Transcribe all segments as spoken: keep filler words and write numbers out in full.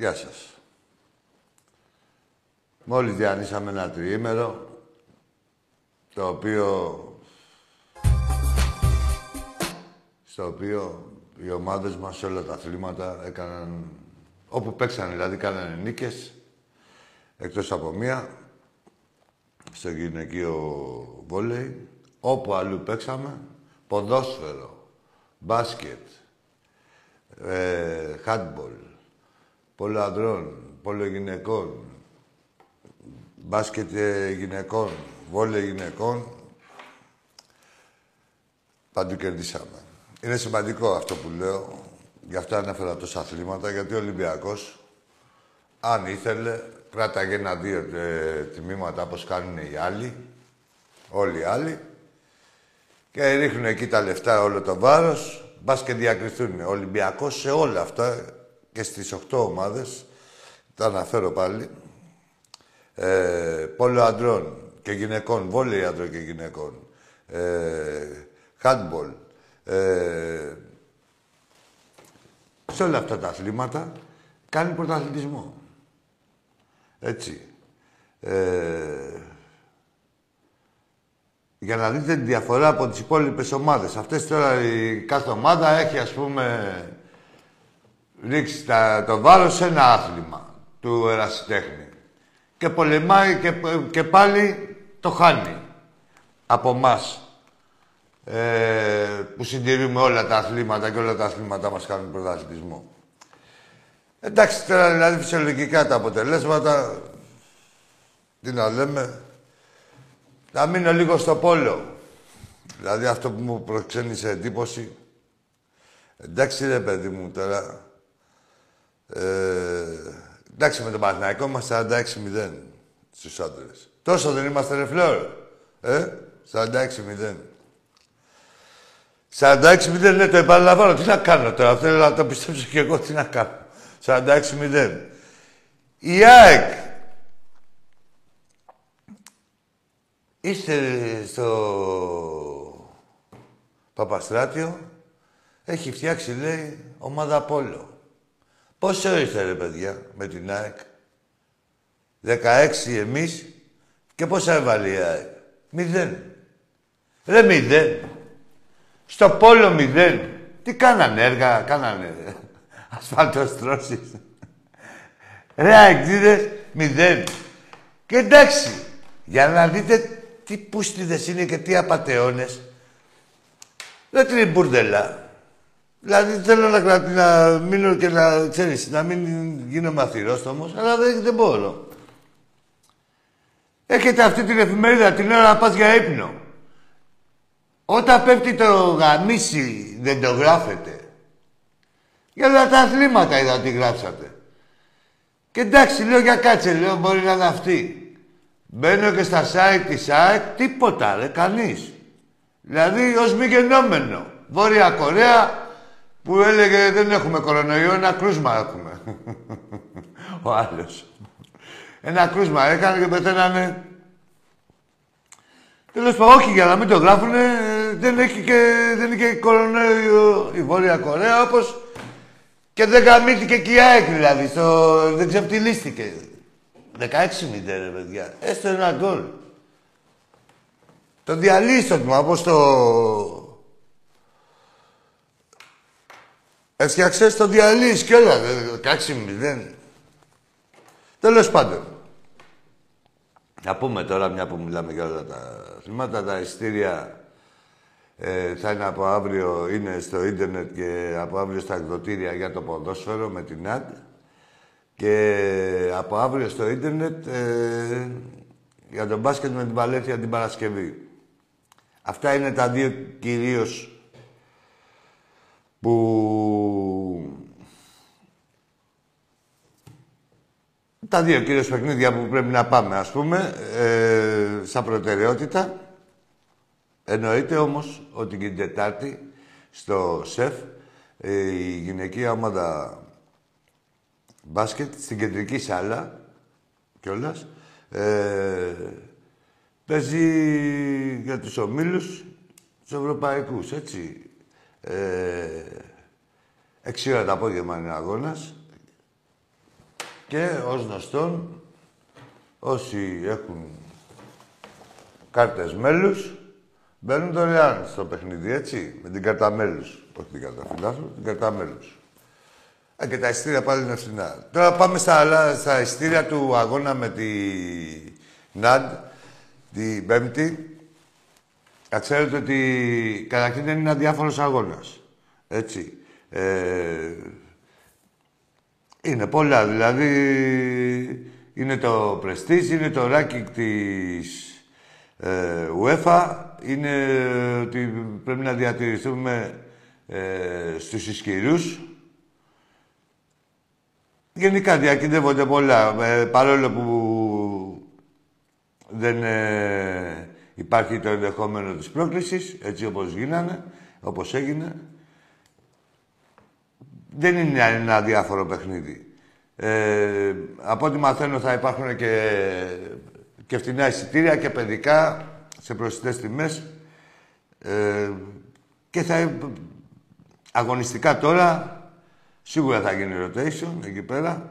Γεια σας. Μόλις διανύσαμε ένα τριήμερο, το οποίο... στο οποίο οι ομάδες μας σε όλα τα αθλήματα έκαναν... όπου παίξαν δηλαδή, κάνανε νίκες, εκτός από μία, στο γυναικείο βόλεϊ, όπου αλλού παίξαμε, ποδόσφαιρο, μπάσκετ, ε, χάντμπολ, πόλο ανδρών, πόλο γυναικών, μπάσκετ γυναικών, βόλεϊ γυναικών. Παντού κερδίσαμε. Είναι σημαντικό αυτό που λέω, γι' αυτό ανέφερα τόσα αθλήματα, γιατί ο Ολυμπιακός, αν ήθελε, κράταγε ένα-δύο ε, τμήματα όπως κάνουν οι άλλοι, όλοι οι άλλοι, και ρίχνουν εκεί τα λεφτά όλο το βάρος, μπας και διακριθούν. Ο Ολυμπιακός σε όλα αυτά, και στις οκτώ ομάδες, τα αναφέρω πάλι, ε, πόλο αντρών και γυναικών, βόλεϊ αντρών και γυναικών, ε, χάντμπολ, ε, σε όλα αυτά τα αθλήματα κάνει πρωταθλητισμό. Έτσι. Ε, για να δείτε τη διαφορά από τις υπόλοιπες ομάδες. Αυτές τώρα η κάθε ομάδα έχει, ας πούμε, ρίξει τα, το βάρος σε ένα άθλημα του ερασιτέχνη και πολεμάει και, και πάλι το χάνει από εμάς ε, που συντηρούμε όλα τα αθλήματα και όλα τα αθλήματα μας κάνουν πρωταθλητισμό. Εντάξει, τώρα δηλαδή φυσιολογικά τα αποτελέσματα, τι να λέμε, να μείνω λίγο στο πόλο. Δηλαδή αυτό που μου προξένησε εντύπωση, εντάξει ρε παιδί μου τώρα, Ε, εντάξει, με τον Παναθηναϊκό είμαστε σαράντα έξι μηδέν στους άντρες. Τόσο δεν είμαστε ρε φλόρ, ε, σαράντα έξι μηδέν. σαράντα έξι μηδέν, ναι, το επαναλαμβάνω. Τι να κάνω τώρα, θέλω να το πιστέψω κι εγώ, τι να κάνω. σαράντα έξι μηδέν. Η ΑΕΚ είστε στο Παπαστράτιο, έχει φτιάξει, λέει, ομάδα πόλο. Πόσο ήρθε ρε παιδιά με την ΑΕΚ? δεκαέξι εμείς και πόσα έβαλε η ΑΕΚ? Μηδέν. Ρε μηδέν. Στο πόλο μηδέν. Τι κάνανε έργα, κάνανε ασφαλτοστρώσεις. Ρε αεκτήδες μηδέν. Και εντάξει, για να δείτε τι πούστιδες είναι και τι απατεώνες. Δεν την μπουρδελά. Δηλαδή θέλω να, να μείνω και να, ξέρεις, να μην γίνομαι αθυρόστομος, αλλά δεν, δεν μπορώ. Έχετε αυτή την εφημερίδα την ώρα να πας για ύπνο. Όταν πέφτει το γαμίσι δεν το γράφετε. Για όλα τα αθλήματα είδα τι γράψατε. Και εντάξει, λέω, για κάτσε, λέω, μπορεί να είναι αυτή. Μπαίνω και στα site της ΑΕΚ, τίποτα ρε, κανείς. Δηλαδή ως μη γεννόμενο. Βόρεια Κορέα που έλεγε δεν έχουμε κορονοϊό, ένα κρούσμα έχουμε. Ο άλλος. Ένα κρούσμα έκανε και πεθαίνανε. Τέλος πάντων, όχι για να μην το γράφουνε, δεν έχει και, δεν είχε κορονοϊό η Βόρεια Κορέα, όπως και δεν γαμήθηκε και η ΑΕΚ δηλαδή, στο, δεν ξεπτυλίστηκε. δεκαέξι μηδέν ρε παιδιά, έστω ένα γκολ. Το διαλύστημα, όπως το... Έφτιαξες το διαλύσεις κι όλα, δεκαέξι μηδέν. Τέλος πάντων. Να πούμε τώρα, μια που μιλάμε για όλα τα αθλήματα, τα εισιτήρια ε, θα είναι από αύριο, είναι στο ίντερνετ και από αύριο στα εκδοτήρια για το ποδόσφαιρο με την ΑΕΚ. Και από αύριο στο ίντερνετ ε, για τον μπάσκετ με την Βαλένθια την Παρασκευή. Αυτά είναι τα δύο κυρίως που τα δύο κυρίως παιχνίδια που πρέπει να πάμε, ας πούμε, ε, σαν προτεραιότητα. Εννοείται όμως ότι την Τετάρτη στο ΣΕΦ ε, η γυναικεία ομάδα μπάσκετ στην κεντρική σάλα κιόλας ε, παίζει για τους ομίλους τους ευρωπαϊκούς, έτσι. Έξι ώρα το απόγευμα είναι αγώνας και ως γνωστόν όσοι έχουν κάρτες μέλους μπαίνουν δωρεάν στο παιχνίδι, έτσι, με την κάρτα μέλους, όχι την κάρτα φιλάθλου, την κάρτα μέλους. Α, και τα εισιτήρια πάλι είναι φθηνά. Τώρα πάμε στα, στα εισιτήρια του αγώνα με τη ΝΑΝΤ, την Πέμπτη. Να ξέρετε ότι καταρχήν είναι ένα διάφορος αγώνας, έτσι. Ε, είναι πολλά, δηλαδή είναι το πρεστής, είναι το ranking της ε, UEFA, είναι ότι πρέπει να διατηρηθούμε ε, στους ισχυρούς. Γενικά διακυδεύονται πολλά, ε, παρόλο που δεν ε, υπάρχει το ενδεχόμενο της πρόκλησης, έτσι όπως γίνανε, όπως έγινε. Δεν είναι ένα διάφορο παιχνίδι. Ε, από ό,τι μαθαίνω θα υπάρχουν και, και φτηνά εισιτήρια και παιδικά σε προσιτές τιμές. Ε, και θα αγωνιστικά τώρα σίγουρα θα γίνει rotation εκεί πέρα.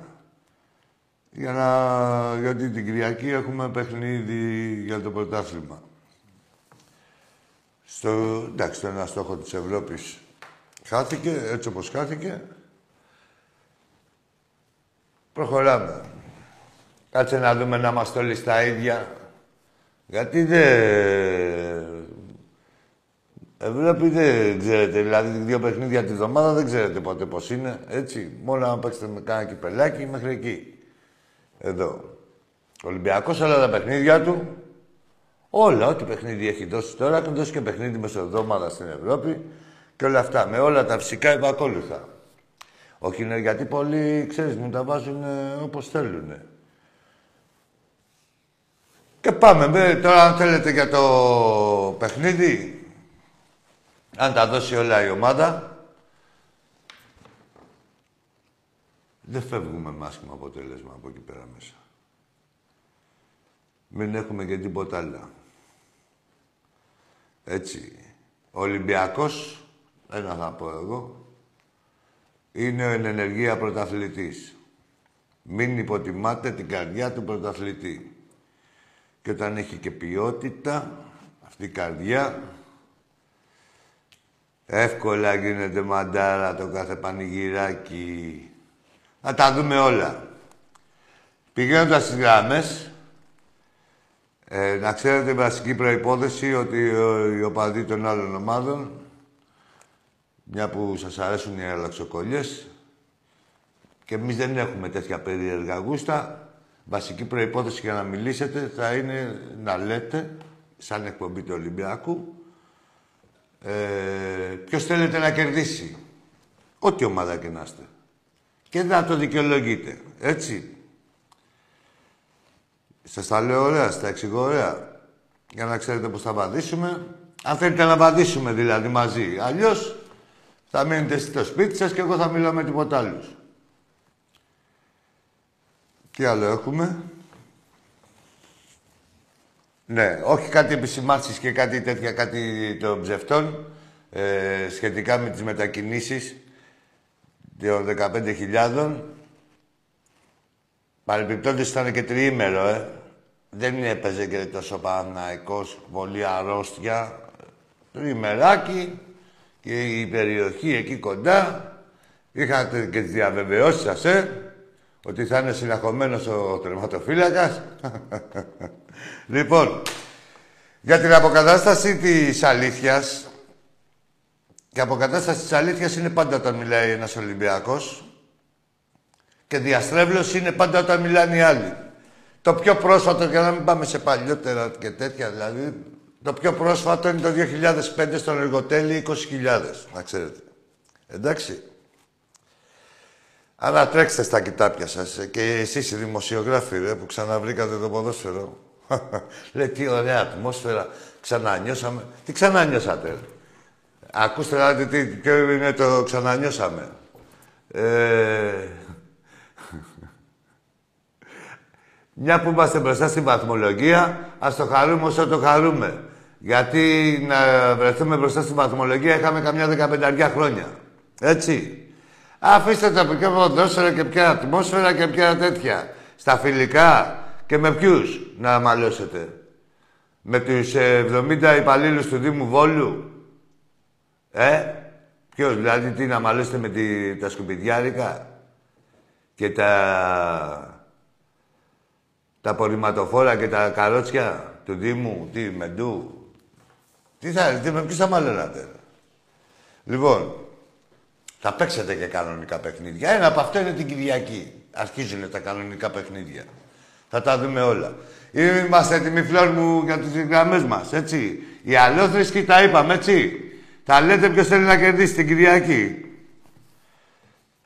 Για να... γιατί την Κυριακή έχουμε παιχνίδι για το πρωτάθλημα. Στο... εντάξει, το ένα στόχο της Ευρώπης χάθηκε, έτσι όπως χάθηκε. Προχωράμε. Κάτσε να δούμε να είμαστε όλοι στα ίδια. Γιατί δεν... Ευρώπη δεν ξέρετε, δηλαδή δύο παιχνίδια τη βδομάδα δεν ξέρετε πότε πώς είναι, έτσι. Μόνο να παίξετε με κάνα κυπελάκι μέχρι εκεί. Εδώ. Ο Ολυμπιακός όλα τα παιχνίδια του, όλα ό,τι παιχνίδι έχει δώσει τώρα, έχουν δώσει και παιχνίδι μεσοδόματα στην Ευρώπη και όλα αυτά. Με όλα τα φυσικά υπακόλουθα. Όχι είναι γιατί πολλοί, ξέρεις, μου τα βάζουν όπως θέλουν. Και πάμε, με, τώρα αν θέλετε για το παιχνίδι, αν τα δώσει όλα η ομάδα, δεν φεύγουμε με άσχημα αποτέλεσμα από εκεί πέρα μέσα. Μην έχουμε και τίποτα άλλα. Έτσι. Ο Ολυμπιακός, ένα θα πω εγώ, είναι εν ενεργεία πρωταθλητής. Μην υποτιμάτε την καρδιά του πρωταθλητή. Και όταν έχει και ποιότητα, αυτή η καρδιά, εύκολα γίνεται μαντάρα το κάθε πανηγυράκι. Να τα δούμε όλα. Πηγαίνοντας στις γραμμές, ε, να ξέρετε η βασική προϋπόθεση ότι οι οπαδοί των άλλων ομάδων, μια που σας αρέσουν οι αλλαξοκολλιές, και εμείς δεν έχουμε τέτοια περίεργα γούστα, βασική προϋπόθεση για να μιλήσετε θα είναι να λέτε, σαν εκπομπή του Ολυμπιακού, Ε, ποιος θέλετε να κερδίσει. Ό,τι ομάδα και να είστε. Και να το δικαιολογείτε. Έτσι. Σας τα λέω ωραία, σας τα εξηγώ ωραία. Για να ξέρετε πώς θα βαδίσουμε. Αν θέλετε να βαδίσουμε δηλαδή μαζί. Αλλιώς θα μείνετε στο σπίτι σας και εγώ θα μιλάω με τίποτα άλλους. Τι άλλο έχουμε. Ναι, όχι κάτι επισημάνσεις και κάτι τέτοια, κάτι των ψευτών. Ε, σχετικά με τις μετακινήσεις των δεκαπέντε χιλιάδων. Παρεμπιπτόντως ήταν και τριήμερο, ε. Δεν έπαιζε και τόσο Παναθηναϊκός, πολύ αρρώστια. Τριημεράκι και η περιοχή εκεί κοντά. Είχατε και τις διαβεβαιώσεις σας, ε. Ότι θα είναι συναχωμένος ο τερματοφύλακας. Λοιπόν, για την αποκατάσταση της αλήθειας. Και η αποκατάσταση της αλήθειας είναι πάντα όταν μιλάει ένας Ολυμπιακός. Και διαστρέβλωση είναι πάντα όταν μιλάνε οι άλλοι. Το πιο πρόσφατο, για να μην πάμε σε παλιότερα και τέτοια δηλαδή, το πιο πρόσφατο είναι το δύο χιλιάδες πέντε στον Εργοτέλη είκοσι χιλιάδες, να ξέρετε. Εντάξει. Ανατρέξτε στα κοιτάπια σας και εσείς οι δημοσιογράφοι, ρε, που ξαναβρήκατε το ποδόσφαιρο. Λέει, τι ωραία ατμόσφαιρα, ξανανιώσαμε. Τι ξανανιώσατε, ρε. Ακούστε, δηλαδή, τι, τι είναι το ξανανιώσαμε. Ε... Μια που είμαστε μπροστά στην βαθμολογία, ας το χαρούμε όσο το χαρούμε. Γιατί να βρεθούμε μπροστά στην βαθμολογία είχαμε καμιά δεκαπενταριά χρόνια. Έτσι. Αφήστε τα ποιο ποδόσφαιρο και ποια ατμόσφαιρα και ποια τέτοια. Στα φιλικά και με ποιους να μαλώσετε. Με τους εβδομήντα υπαλλήλους του Δήμου Βόλου. Ε, ποιος δηλαδή, τι να μαλώσετε με τη, τα σκουπιδιάρικα και τα... τα απορριμματοφόρα και τα καρότσια του Δήμου, τι, Μεντού. Τι θα, τι, με ποιους θα μαλώνατε. Λοιπόν, θα παίξετε και κανονικά παιχνίδια. Ένα από αυτό είναι την Κυριακή. Αρχίζουν τα κανονικά παιχνίδια. Θα τα δούμε όλα. Είμαστε έτοιμοι, φλόρ μου, για τις γραμμές μας, έτσι. Οι αλλόθρησκοι τα είπαμε, έτσι. Θα λέτε ποιος θέλει να κερδίσει την Κυριακή.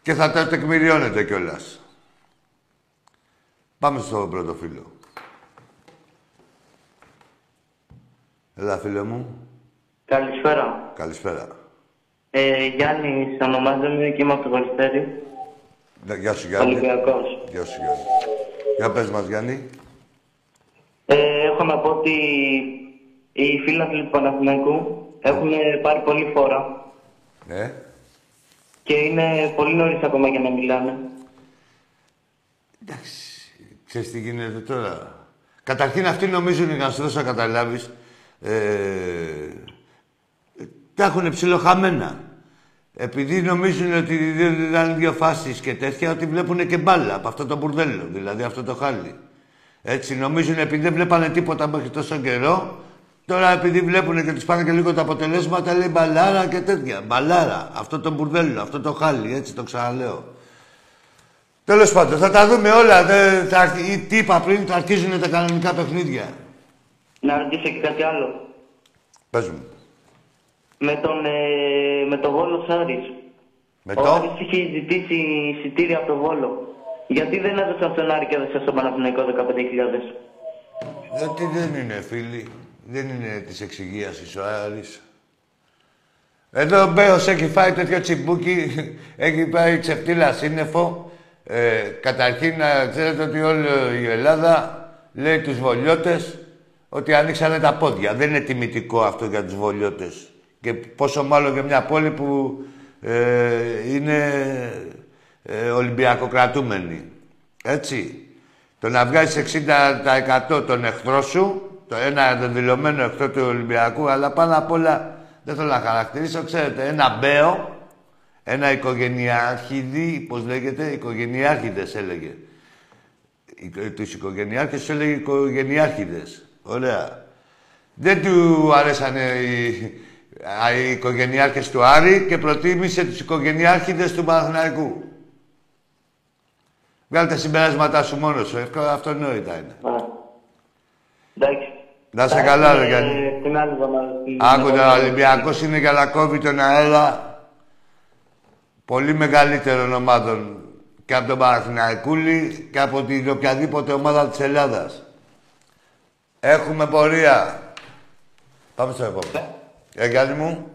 Και θα τα τεκμηριώνετε κιόλας. Πάμε στο πρώτο φίλο. Έλα, φίλε μου. Καλησπέρα. Καλησπέρα. Ε, Γιάννης, ονομάζομαι και είμαι από το Γολιστέρι. Γεια σου, Γιάννη. Ολυμπιακός. Γεια σου, Γιάννη. Για πες μας, Γιάννη. Ε, έχω να πω ότι οι φίλαθλοι του Παναθηναϊκού ε. έχουν πάρει πολλή φόρα. Ναι. Και είναι πολύ νωρίς ακόμα για να μιλάνε. Εντάξει. Ξέρεις τι γίνεται τώρα. Καταρχήν αυτοί νομίζουν, για να σου δώσω να καταλάβεις, ε, τα έχουν ψιλοχαμένα. Επειδή νομίζουν ότι δεν ήταν δύο φάσεις και τέτοια, ότι βλέπουν και μπάλα από αυτό το μπουρδέλο, δηλαδή αυτό το χάλι. Έτσι νομίζουν, επειδή δεν βλέπανε τίποτα μέχρι τόσο καιρό, τώρα επειδή βλέπουν και τους πάνε και λίγο τα αποτελέσματα, λέει μπαλάρα και τέτοια. Μπαλάρα, αυτό το μπουρδέλο, αυτό το χάλι, έτσι το ξαναλέω. Τέλος πάντων, θα τα δούμε όλα. Δε, θα, τι είπα πριν, θα αρχίζουν τα κανονικά παιχνίδια. Να ρωτήσω και κάτι άλλο. Πες μου. Με τον, ε, με τον Βόλο Σάρις. Με τον... Ο Άρης είχε ζητήσει εισιτήρια από τον Βόλο. Γιατί δεν έδωσαν στον Άρη και έδωσαν στον Παναθηναϊκό δεκαπέντε χιλιάδες. Γιατί δεν είναι φίλοι. Δεν είναι της εξυγίασης ο Άρης. Εδώ ο Μπέος έχει φάει τέτοιο τσιμπούκι. Έχει πάει ξεφτύλα σύννεφο. Ε, καταρχήν, να ξέρετε ότι όλη η Ελλάδα λέει τους Βολιώτες ότι ανοίξανε τα πόδια. Δεν είναι τιμητικό αυτό για τους Βολιώτες. Και πόσο μάλλον για μια πόλη που ε, είναι ε, Ολυμπιακοκρατούμενη. Έτσι. Το να βγάζεις εξήντα τοις εκατό τον εχθρό σου, το ένα δηλωμένο εχθρό του Ολυμπιακού, αλλά πάνω απ' όλα δεν θέλω να χαρακτηρίσω, ξέρετε, ένα Μπέο. Ένα οικογενειάρχηδη, πώς λέγεται, οικογενειάρχηδες έλεγε. Τους οικογενειάρχες τους έλεγε οικογενειάρχηδες. Ωραία. Δεν του αρέσανε οι, οι οικογενειάρχες του Άρη και προτίμησε τους οικογενειάρχηδες του Παναθηναϊκού. Βγάλε τα συμπεράσματά σου μόνος σου. Αυτονόητα είναι. Εντάξει. Να σε καλά, ρε Γιάννη. Άκουτα, ο Ολυμπιακός είναι για να κόβει τον αέρα πολύ μεγαλύτερων ομάδων και από τον Παναθηναϊκούλη και από την οποιαδήποτε ομάδα της Ελλάδας. Έχουμε πορεία. Πάμε στο επόμενο. Γιάννη μου.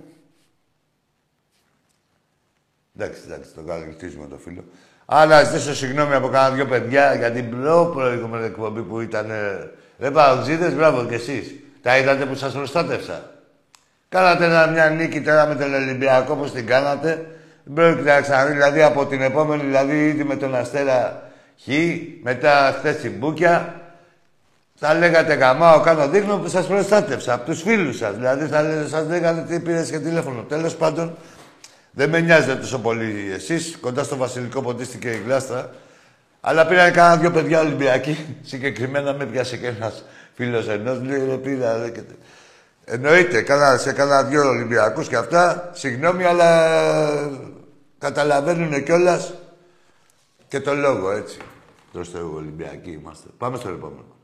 Εντάξει, εντάξει, το καλυφτίζουμε το φίλο. Αλλά ζητήσω συγγνώμη από κάνα δυο παιδιά για την πιο προηγούμενη εκπομπή που ήταν. Ρε παροξίδες, μπράβο κι εσείς. Τα είδατε που σας προστάτευσα. Κάνατε μια νίκη τώρα με τον Ολυμπιακό, όπως την κάνατε. Πρόκειται να ξαναδεί, δηλαδή από την επόμενη, δηλαδή ήδη με τον Αστέρα Χ, μετά χθες την Μπούκια. Θα λέγατε γαμάω, κάνω δείχνω που σας προστάτευσα, από τους φίλους σας. Δηλαδή θα σας λέγανε τι πήρες και τηλέφωνο. Τέλος πάντων, δεν με νοιάζετε τόσο πολύ εσείς. Κοντά στο Βασιλικό ποντίστηκε η γλάστρα. Αλλά πήραν κάνα δυο παιδιά Ολυμπιακοί. Συγκεκριμένα με πιάσε και ένας φίλος ενός. Λέει, πήρα, λέει, και... Εννοείται, κάνα, σε κάνα δυο Ολυμπιακούς και αυτά. Συγγνώμη, αλλά καταλαβαίνουν κιόλας και το λόγο, έτσι. Δώστε Ολυμπιακοί είμαστε. Πάμε στο επόμενο.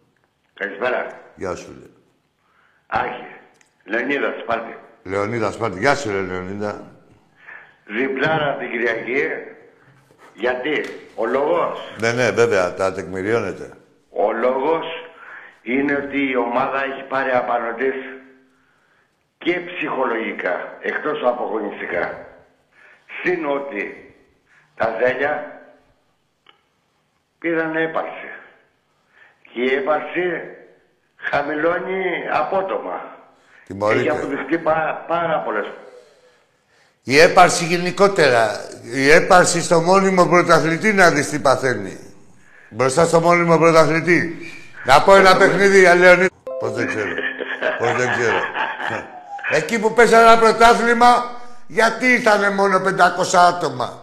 Καλησπέρα. Γεια σου, λέει. Άρχι. Λεωνίδα, Σπάρτη. Λεωνίδα, Σπάρτη. Γεια σου, Λεωνίδα. Διπλάρα την Κυριακή. Γιατί ο λόγος... Ναι, ναι, βέβαια, τα τεκμηριώνεται. Ο λόγος είναι ότι η ομάδα έχει πάρει απάνω της και ψυχολογικά, εκτός από αγωνιστικά. Συν ότι τα Ζέλια πήραν έπαρση. Και η έπαρση χαμηλώνει απότομα. Τιμωρείται. Έχει αποδειχτεί πάρα, πάρα πολλές. Η έπαρση γενικότερα. Η έπαρση στο μόνιμο πρωταθλητή να δεις τι παθαίνει. Μπροστά στο μόνιμο πρωταθλητή. Να πω ένα παιχνίδι για Λεωνίδα. Πώς δεν ξέρω. Πώς δεν ξέρω. Εκεί που πέσα ένα πρωτάθλημα, γιατί ήτανε μόνο πεντακόσια άτομα.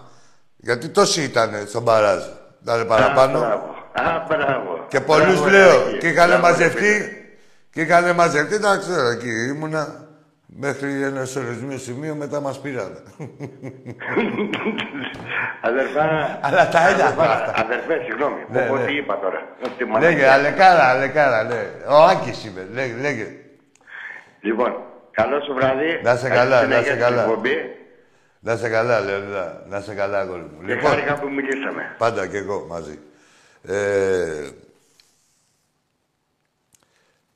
Γιατί τόσοι ήτανε στον παράζ. Ήτανε παραπάνω. Α, μπράβο. Α, μπράβο. Και πολλούς λέω. Και είχανε μαζευτεί. Και είχανε μαζευτεί. Να ξέρω εκεί ήμουνα. Μέχρι ένα ορισμένο σημείο, μετά μας πήρανε. Αδερφά... Αλλά τα έλα αυτά. Αδερφέ, συγγνώμη. Πω τι είπα τώρα. Λέγε, αλεκάρα, αλεκάρα, ναι. Ο Άκης είπε, λέγε. Λοιπόν, καλό σου βράδυ. Να σε καλά, να σε καλά. Να σε καλά, Λεωνίδα. Να σε καλά, αγόρι μου. Και χάρηκα που μιλήσαμε. Πάντα κι εγώ μαζί.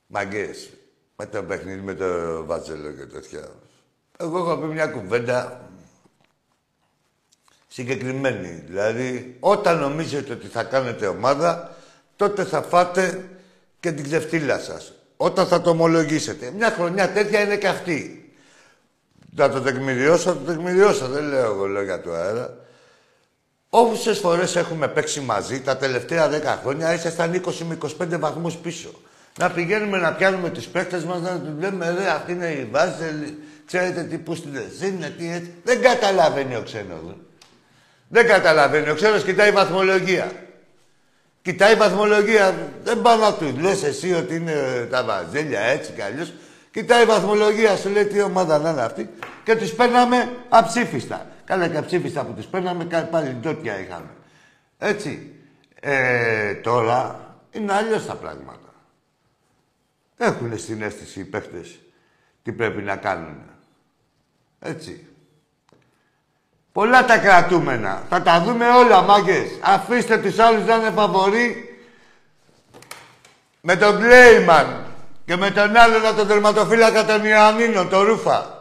Μαγκές. Με το παιχνίδι, με το Βάτσελο και τέτοια. Εγώ έχω πει μια κουβέντα συγκεκριμένη. Δηλαδή, όταν νομίζετε ότι θα κάνετε ομάδα, τότε θα φάτε και την ξεφτύλα σας. Όταν θα το ομολογήσετε. Μια χρονιά τέτοια είναι και αυτή. Να το τεκμηριώσω, το τεκμηριώσω. Δεν λέω εγώ λόγια του αέρα. Όσες φορές έχουμε παίξει μαζί, τα τελευταία δέκα χρόνια ήσασταν είκοσι με είκοσι πέντε βαθμούς πίσω. Να πηγαίνουμε να πιάνουμε τους παίκτες μας, να τους λέμε ρε, αυτή είναι η Βάζελη, ξέρετε τι πούστιδες είναι, τι έτσι. Δεν καταλαβαίνει ο ξένος. Δε. Δεν καταλαβαίνει. Ο ξένος κοιτάει βαθμολογία. Κοιτάει βαθμολογία. Δεν πάω να του λες εσύ ότι είναι τα Βαζέλια έτσι κι αλλιώς. Κοιτάει βαθμολογία, σου λέει τι ομάδα να είναι αυτή. Και τους παίρναμε αψήφιστα. Κάνα και αψήφιστα που τους παίρναμε, πάλι ντότια είχαμε. Έτσι. Ε, τώρα είναι αλλιώς τα πράγματα. Έχουν στην αίσθηση οι παίχτες τι πρέπει να κάνουν. Έτσι. Πολλά τα κρατούμενα. Θα τα δούμε όλα, μάγκες. Αφήστε τους άλλους να είναι φαβοροί με τον Κλέιμαν και με τον άλλον τον τερματοφύλακα των Ιωαννίνων, τον Ρούφα.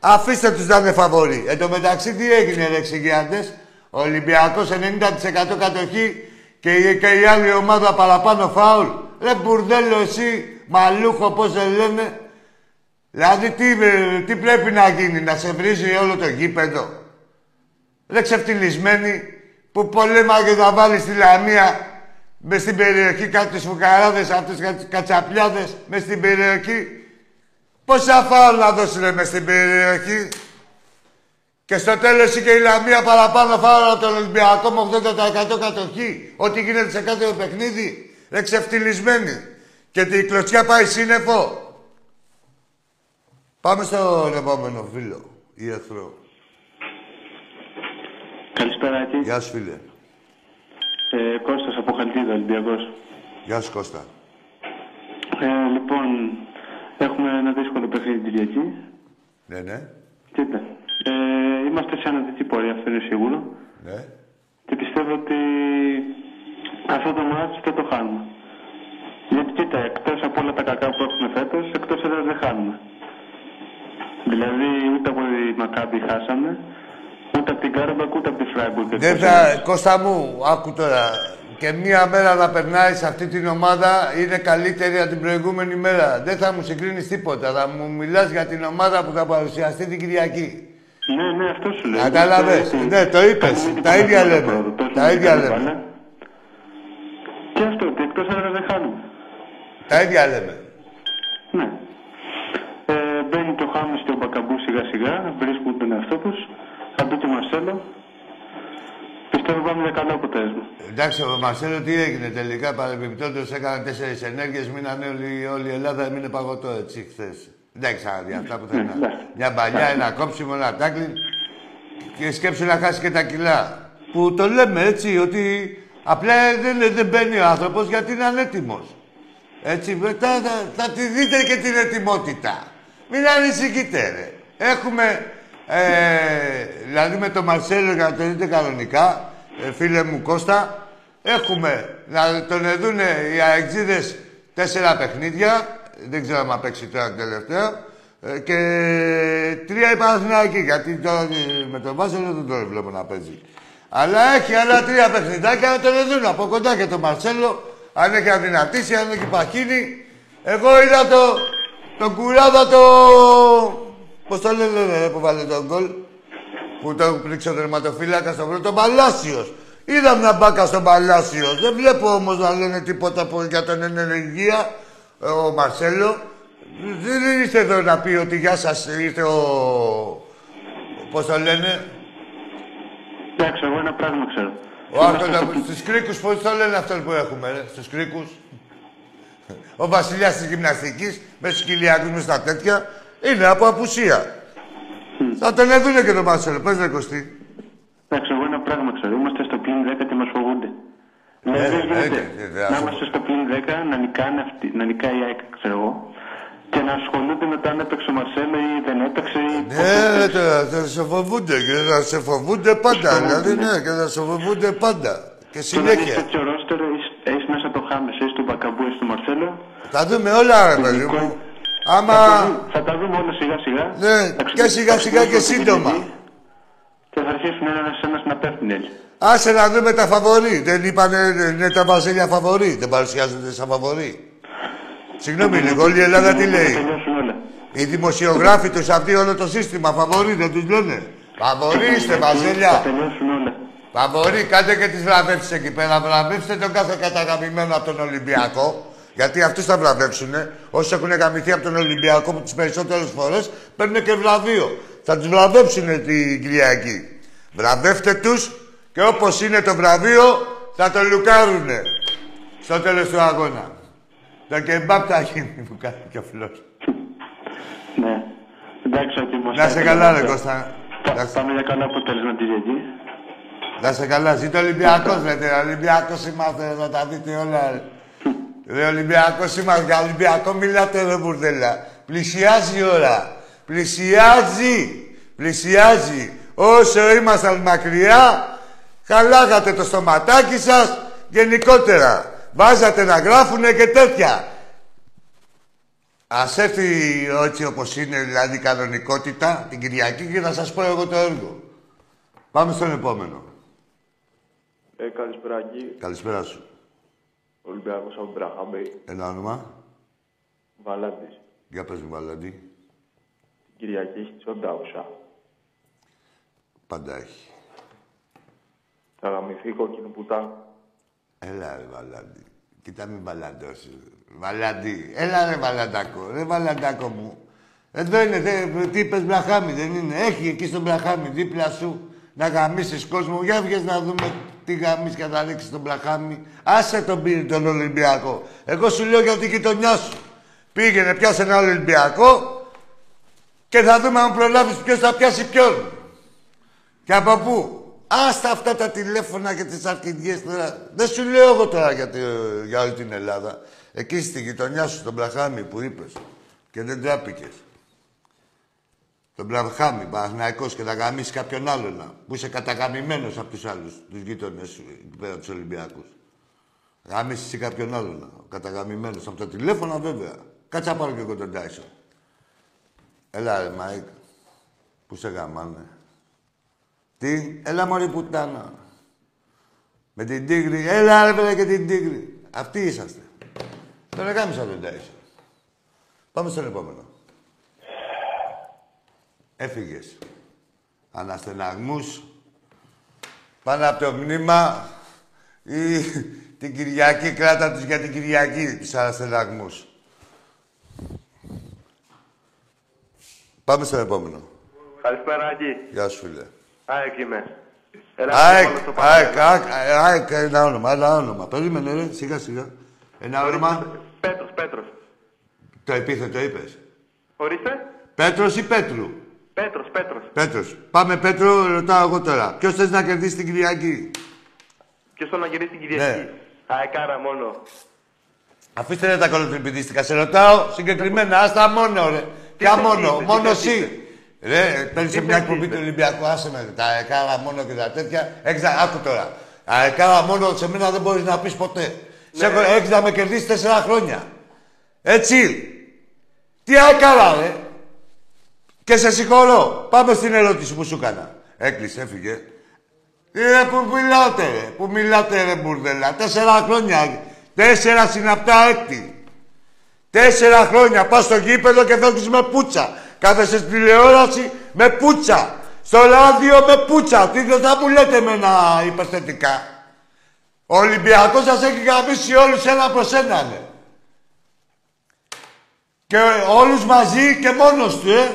Αφήστε τους να είναι φαβοροί. Εν τω μεταξύ τι έγινε, ρε εξηγιάντες. Ο Ολυμπιακός ενενήντα τοις εκατό κατοχή και, και η άλλη ομάδα παραπάνω φάουλ. Ρε μπουρδέλο εσύ, μαλούχο, πώς δεν λένε. Δηλαδή, τι, τι πρέπει να γίνει, να σε βρίζει όλο το γήπεδο. Ρε ξεφτυλισμένοι, που πολέμαγε να βάλει στη Λαμία, μες στην περιοχή, κάτω τους φουκαράδες, από τους κατσαπλιάδες, μες στην περιοχή. Πόσα φάουλ να δώσουνε μες στην περιοχή. Και στο τέλος και η Λαμία παραπάνω φάουλ από τον Ολυμπιακό με ογδόντα τοις εκατό κατοχή. Ό,τι γίνεται σε κάθε παιχνίδι. Ρε ξεφτυλισμένοι. Και τη κλωτσιά πάει σύννεφο. Πάμε στον επόμενο φίλο. Ή εχθρό. Καλησπέρα, Άκη. Γεια σου, φίλε. Ε, Κώστας από Χαλκίδα, Ολυμπιακός. Γεια σου, Κώστα. Ε, λοιπόν, έχουμε ένα δύσκολο παιχνίδι την Κυριακή. Ναι, ναι. Κοίτα. Ε, είμαστε σε ανατολική πορεία, αυτό είναι σίγουρο. Ναι. Και πιστεύω ότι... αυτό το μάτς θα το χάνουμε. Γιατί κοίτα, εκτός από όλα τα κακά που έχουμε φέτος, εκτός έδρας δεν χάνουμε. Δηλαδή ούτε από τη Μακάμπη χάσαμε, ούτε από την Κάραμπακ, ούτε από τη Φράιμπουργκ. Δεν θα, Κώστα μου, άκου τώρα. Και μία μέρα να περνάει σε αυτή την ομάδα είναι καλύτερη από την προηγούμενη μέρα. Δεν θα μου συγκρίνεις τίποτα. Θα μου μιλάς για την ομάδα που θα παρουσιαστεί την Κυριακή. Ναι, ναι, αυτό σου λέω. Κατάλαβες. Ναι, το είπες. Τα ίδια λέμε. Τα ίδια λέμε. Και αυτό, ότι εκτός έδρας δεν χάνουμε. Τα ίδια λέμε. Ναι. Ε, μπαίνει το Χάμες και ο Μπακαμπού σιγά σιγά, βρίσκουν τον εαυτό τους. Θα μπει και ο Μαρσέλο. Πιστεύω πάμε με καλό αποτέλεσμα. Εντάξει, ο Μαρσέλο τι έγινε τελικά, παρεμπιπτόντως έκανε τέσσερις ενέργειες, μείνανε όλη, όλη η Ελλάδα, έμεινε παγωτό έτσι χθες. Δεν ξαναδεί αυτά που θέλει να κάνει. Μια παλιά, ένα κόψιμο, ένα τάκλι και σκέψου να χάσει και τα κιλά. Που το λέμε έτσι, ότι απλά δεν, δεν μπαίνει ο άνθρωπος γιατί είναι ανέτοιμος. Έτσι, μετά θα, θα, θα τη δείτε και την ετοιμότητα. Μην ανησυχείτε, ρε. Έχουμε, ε, δηλαδή με τον Μαρσέλο, για να το δείτε κανονικά, ε, φίλε μου Κώστα, έχουμε να τον εδούνε οι αεξίδες τέσσερα παιχνίδια. Δεν ξέρω αν παίξει τώρα τελευταία. Ε, και τρία η Παναθηναϊκή, γιατί τώρα με τον Βάσελο δεν τον βλέπω να παίζει. Αλλά έχει άλλα τρία παιχνιδάκια να τον δουν από κοντά και τον Μαρσέλο. Αν έχει αδυνατήσει, αν έχει παχύνει. Εγώ είδα το, τον κουράδα το... Πώς το λένε, λένε που βάλε τον γκολ. Που τον πλήξε ο τερματοφύλακα στον πρώτο, τον Παλάσιος. Είδα μια μπάκα στον Παλάσιος. Δεν βλέπω όμως να λένε τίποτα για τον ενεργεία. Ο Μαρσέλο, δεν είστε εδώ να πει ότι γεια σας είστε ο... Πώς το λένε. Εντάξει, εγώ ένα πράγμα ξέρω. Ο αυτός, το... Στους κρίκους, πώς το λένε αυτό που έχουμε, ρε, στους κρίκους. Ο βασιλιάς της γυμναστικής, με στους κοιλιακούς, με στα τέτοια, είναι από απουσία. Θα τον έδουνε και τον Μαρσέλο, πες ρε Κωστή. Εντάξει, εγώ ένα πράγμα ξέρω. Είμαστε στο πλήν δέκα και μας φοβούνται. Ναι, ε, δεν γίνεται ε, ε, ε, να είμαστε στο πλήν δέκα, να νικάνε αυτή, να νικάει η ΑΕΚ, ξέρω εγώ, και να ασχολούνται μετά αν έπαιξε ο Μαρσέλο ή δεν έπαιξε ή... Ναι, ρε, τώρα, θα σε φοβούνται και θα σε φοβούνται πάντα, δηλαδή, ναι, και θα σε φοβούνται πάντα. Και συνέχεια. Τώρα είσαι τέτοιο ρόστερ, είσαι μέσα το Χάμες, είσαι τον Μπακαμπού, είσαι τον Μαρσέλο. Θα δούμε όλα, ρε, παιδί μου. Άμα... Θα τα δούμε όλα σιγά-σιγά. Ναι, και σιγά-σιγά και σύντομα. Και θα αρχίσουν ένας-ένας να πέφτουν έτσι. Άσε να δούμε τα φαβορί. Δεν είπανε ναι, τα Μαρσέλια φαβορί. Δεν παρουσιάζονται σαν φαβορί. Συγγνώμη λίγο, όλη η Ελλάδα τι λέει. Οι δημοσιογράφοι τους αυτοί όλο το σύστημα φαβορί δεν τους λένε. Φαβορί είστε Μαρσέλια. Φαβορί, κάντε και τις βραβεύσεις εκεί πέρα. Βραβεύστε τον κάθε καταγαμημένο από τον Ολυμπιακό. Γιατί αυτούς θα βραβεύσουνε. Όσοι έχουν γαμηθεί από τον Ολυμπιακό που τις περισσότερες φορές παίρνουν και βραβείο. Θα τους βραβεύσουνε την Κυριακή. Βραβεύτε τους. Και όπως είναι το βραβείο, θα το λουκάρουνε στο τέλος του αγώνα. Το κεμπάπ θα γίνει που κάνει και ο φιλός. Ναι. Εντάξει, ο να σε καλά, ρε Κώστα. Πάμε για καλά αποτέλεσμα τη Κυριακή. Να σε καλά. Ζήτω Ολυμπιακός, λέτε. Ολυμπιακός είμαστε, να τα δείτε όλα. Ρε Ολυμπιακός είμαστε. Για Ολυμπιακό μιλάτε, ρε μπουρδέλα. Πλησιάζει η ώρα. Πλησιάζει. Πλησιάζει. Όσο ήμασταν μακριά, χαλάγατε το στοματάκι σας γενικότερα. Βάζατε να γράφουνε και τέτοια. Ας έρθει έτσι όπως είναι, δηλαδή η κανονικότητα, την Κυριακή και να σας πω εγώ το έργο. Πάμε στον επόμενο. Ε, καλησπέρα, Αγγί. Καλησπέρα σου. Ολυμπιακός από Μπραχαμπέη. Ένα όνομα. Βαλάντης. Για πες μου, Βαλάντη. Την Κυριακή έχει τσοντάουσα. Πάντα έχει. Θα γαμηθεί κόκκινο πουτά. Έλα ρε Βαλάντη. Κοίτα μην βαλαντώσεις. Βαλάντη. Έλα ρε Βαλαντάκο. Ρε Βαλαντάκο μου. Εδώ είναι. Δε, τι είπες Μπραχάμι δεν είναι. Έχει εκεί στον Μπραχάμι δίπλα σου να γαμίσεις κόσμο. Για βγες να δούμε τι γαμίσεις και θα ρίξεις τον Μπραχάμι. Άσε τον πήρε τον Ολυμπιακό. Εγώ σου λέω για την γειτονιά σου. Πήγαινε πιάσε ένα Ολυμπιακό και θα δούμε αν προλάβεις ποιος θα πιάσει ποιον. Και από πού. Άστα αυτά τα τηλέφωνα και τις αρκιδιές τώρα. Δεν σου λέω εγώ τώρα για, τη, για όλη την Ελλάδα. Εκεί στη γειτονιά σου, τον Μπραχάμι που είπες και δεν τράπηκες. Τον Μπραχάμι, Παναθηναϊκός και θα γαμίσεις κάποιον άλλον που είσαι καταγαμημένος από τους άλλους, τους γείτονες σου, πέρα από τους Ολυμπιακούς. Γαμίσεις ή κάποιον άλλον. Καταγαμημένος. Από τα τηλέφωνα βέβαια. Κάτσα πάρω και εγώ τον Τάισον. Έλα ρε Μάικ. Πού σε γαμάνε. Τι. Έλα μωρή πουτάνα. Με την τίγρη. Έλα ρε παιδιά και την τίγρη. Αυτοί είσαστε. Τώρα γάμισα τον Τάισον. Πάμε στον επόμενο. Έφυγες. Αναστεναγμούς. Πάνω από το μνήμα. Ή την Κυριακή, κράτα τους για την Κυριακή, τους αναστεναγμούς. Πάμε στον επόμενο. Καλησπέρα, Άγγι. Γεια σου, φίλε. ΑΕΚ είμαι. ΑΕΚ, ΑΕΚ, ΑΕΚ, ένα όνομα, ένα όνομα. Περίμενε, ρε, σιγά σιγά. Ένα όνομα. Πέτρος, Πέτρος. Το επίθετο είπες. Ορίστε. Πέτρος ή Πέτρου. Πέτρος, Πέτρος. Πέτρος. Πάμε, Πέτρο, ρωτάω εγώ τώρα. Ποιος θες να κερδίσει την Κυριακή. Ποιος θέλει να κερδίσει την Κυριακή. Ναι. ΑΕΚ μόνο. Αφήστε ρε τα κολοτριπηδίστηκα. Σε ρωτάω συγκεκριμένα. Άστα μόνο, ρε. Ποια μόνο, μόνο εσύ. Ρε, παίρνει σε μια εκπομπή του Ολυμπιακού. Άσε με τα αεκάρα μόνο και τα τέτοια. Έξα, άκου τώρα. Αεκάρα μόνο σε μένα δεν μπορεί να πει ποτέ. Έχει να με κερδίσει τέσσερα χρόνια. Έτσι. Τι αεκάρα, ρε. Και σε συγχωρώ. Πάμε στην ερώτηση που σου έκανα. Έκλεισε, έφυγε. Ρε, που μιλάτε, ρε. Που μιλάτε, ρε, μπουρδέλα. Τέσσερα χρόνια. Τέσσερα συναπτά έκτη. Τέσσερα χρόνια πας στο γήπεδο και φεύγεις με πουτσα. Κάθεσαι στην τηλεόραση με πουτσα. Στο ράδιο με πουτσα. Τι δεν θα μου λέτε εμένα υπερθετικά. Ο Ολυμπιακός σας έχει γαμίσει όλους ένα προς ένα, ναι. Και όλους μαζί και μόνος του, ε.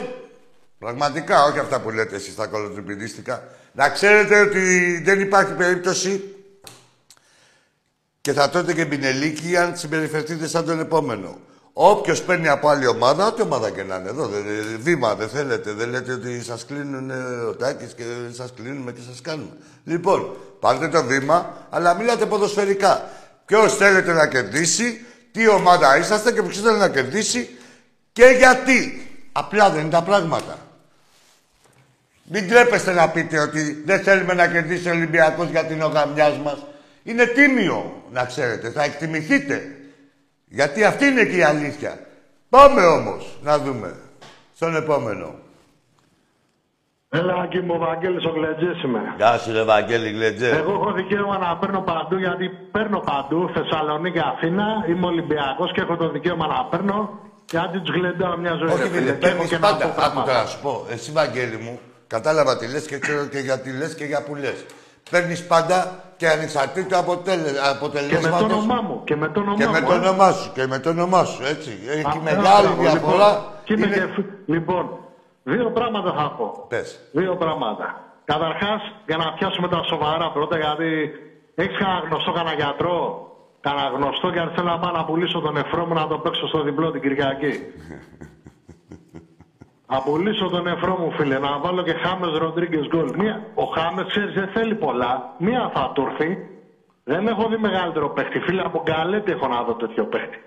Πραγματικά, όχι αυτά που λέτε εσείς τα κολοτριπηδίστικα. Να ξέρετε ότι δεν υπάρχει περίπτωση και θα τότε και πινελίκη αν συμπεριφερθείτε σαν τον επόμενο. Όποιος παίρνει από άλλη ομάδα, ό,τι ομάδα και να είναι εδώ, δε, δε, βήμα δεν θέλετε, δεν λέτε ότι σας κλείνουν ο Τάκης και σας κλείνουμε και σας κάνουμε. Λοιπόν, πάρτε το βήμα, αλλά μιλάτε ποδοσφαιρικά. Ποιος θέλετε να κερδίσει, τι ομάδα είσαστε και ποιος θέλετε να κερδίσει και γιατί. Απλά δεν είναι τα πράγματα. Μην τρέπεστε να πείτε ότι δεν θέλουμε να κερδίσει ο Ολυμπιακός γιατί είναι ο γαμιάς μας. Είναι τίμιο, να ξέρετε. Θα εκτιμηθείτε. Γιατί αυτή είναι και η αλήθεια. Πάμε όμως, να δούμε. Στον επόμενο. Έλα, Άγγι μου, ο Βαγγέλης ο Γλεντζής είμαι. Γεια σου, ρε Βαγγέλη Γλεντζέ. Εγώ έχω δικαίωμα να παίρνω παντού, γιατί παίρνω παντού. Θεσσαλονίκη, Αθήνα, είμαι Ολυμπιακός και έχω το δικαίωμα να παίρνω. Και άντι τους γλεντάω μια ζωή. Όχι, φίλε, παίρνεις και πάντα. Άκου τώρα, σου πω. Εσύ, Βαγγέλη μου, κατάλαβα τι λες και ξέρω και γιατί λες και για που λες. Παίρνεις πάντα και ανεξαρτήτως αποτελέσματος. Και με το όνομά μου. Και με το όνομά σου. Και με το όνομά σου, έτσι. Έχει μεγάλη διαφορά. Λοιπόν, δύο πράγματα θα πω. Πες. Δύο πράγματα. Καταρχάς, για να πιάσουμε τα σοβαρά πρώτα, γιατί έχεις κανένα γνωστό, κανένα γιατρό, κανένα γνωστό, γιατί θέλω να πάω να πουλήσω τον νεφρό μου να το παίξω στο διπλό την Κυριακή. Να πουλήσω τον νεφρό μου, φίλε, να βάλω και Χάμες Ροντρίγκες γκολ. Ο Χάμες, ξέρεις, δεν θέλει πολλά. Μία θα του έρθει. Δεν έχω δει μεγαλύτερο παίχτη. Φίλε, από Γκαλέτη έχω να δω τέτοιο παίχτη.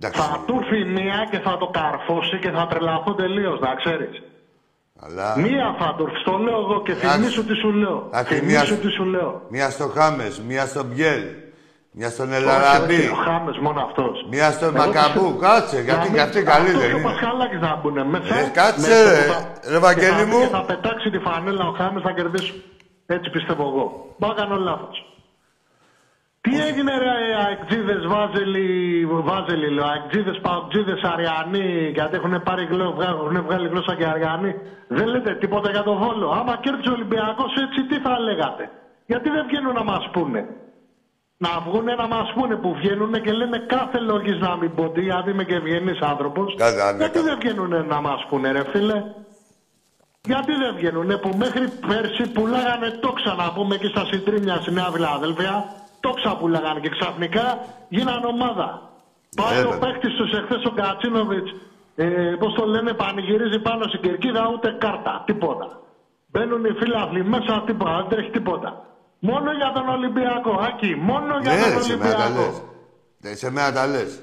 Θα του έρθει μία και θα το καρφώσει και θα τρελαθώ τελείως, να ξέρεις. Αλλά... Μία θα του έρθει. Το λέω εγώ και θυμίσου τι σου λέω. Θυμίσου τι σου λέω. Μία στο Χάμες, μία στο Μπιέλ. Μια στον Ελαραμπή. Μια στον Μακαμπού. Κάτσε, γιατί και αυτοί καλοί δεν είναι. Κάτσε, ρε Βαγγέλη μου. Θα πετάξει τη φανέλα ο Χάμες, θα κερδίσουν. Έτσι πιστεύω εγώ. Μπα κάνω λάθος. Τι έγινε ρε αεκτζίδες, βάζελοι λέω, αεκτζίδες, παοκτζίδες, αριανοί, γιατί έχουν βγάλει γλώσσα και αριανοί. Δεν λέτε τίποτα για τον Βόλο. Άμα κέρδισε ο Ολυμπιακός έτσι τι θα λέγατε. Γιατί δεν βγαίνουν να μας πούνε. Να βγουνε να μας πούνε που βγαίνουνε και λένε κάθε λόγης να μην ποντεί, γιατί είμαι και ευγενής άνθρωπος. Κάτω, ναι, γιατί κάτω. Δεν βγαίνουνε να μας πούνε ρε φίλε. Γιατί δεν βγαίνουνε που μέχρι πέρσι πουλάγανε τόξα να πούμε εκεί στα συντρίμια στη Νέα Φιλαδέλφεια. Τόξα πουλάγανε και ξαφνικά γίνανε ομάδα. Πάει ο παίχτης τους εχθές ο Κατσίνοβιτς, ε, πώς το λένε, πανηγυρίζει πάνω στην κερκίδα ούτε κάρτα, τίποτα. Μπαίνουν οι φίλαθλοι μέσα, τίποτα, δεν τρέχει τίποτα. Μόνο για τον Ολυμπιακό, Άκη, μόνο για ναι, τον Ολυμπιακό. Ναι, σε μένα τα λες.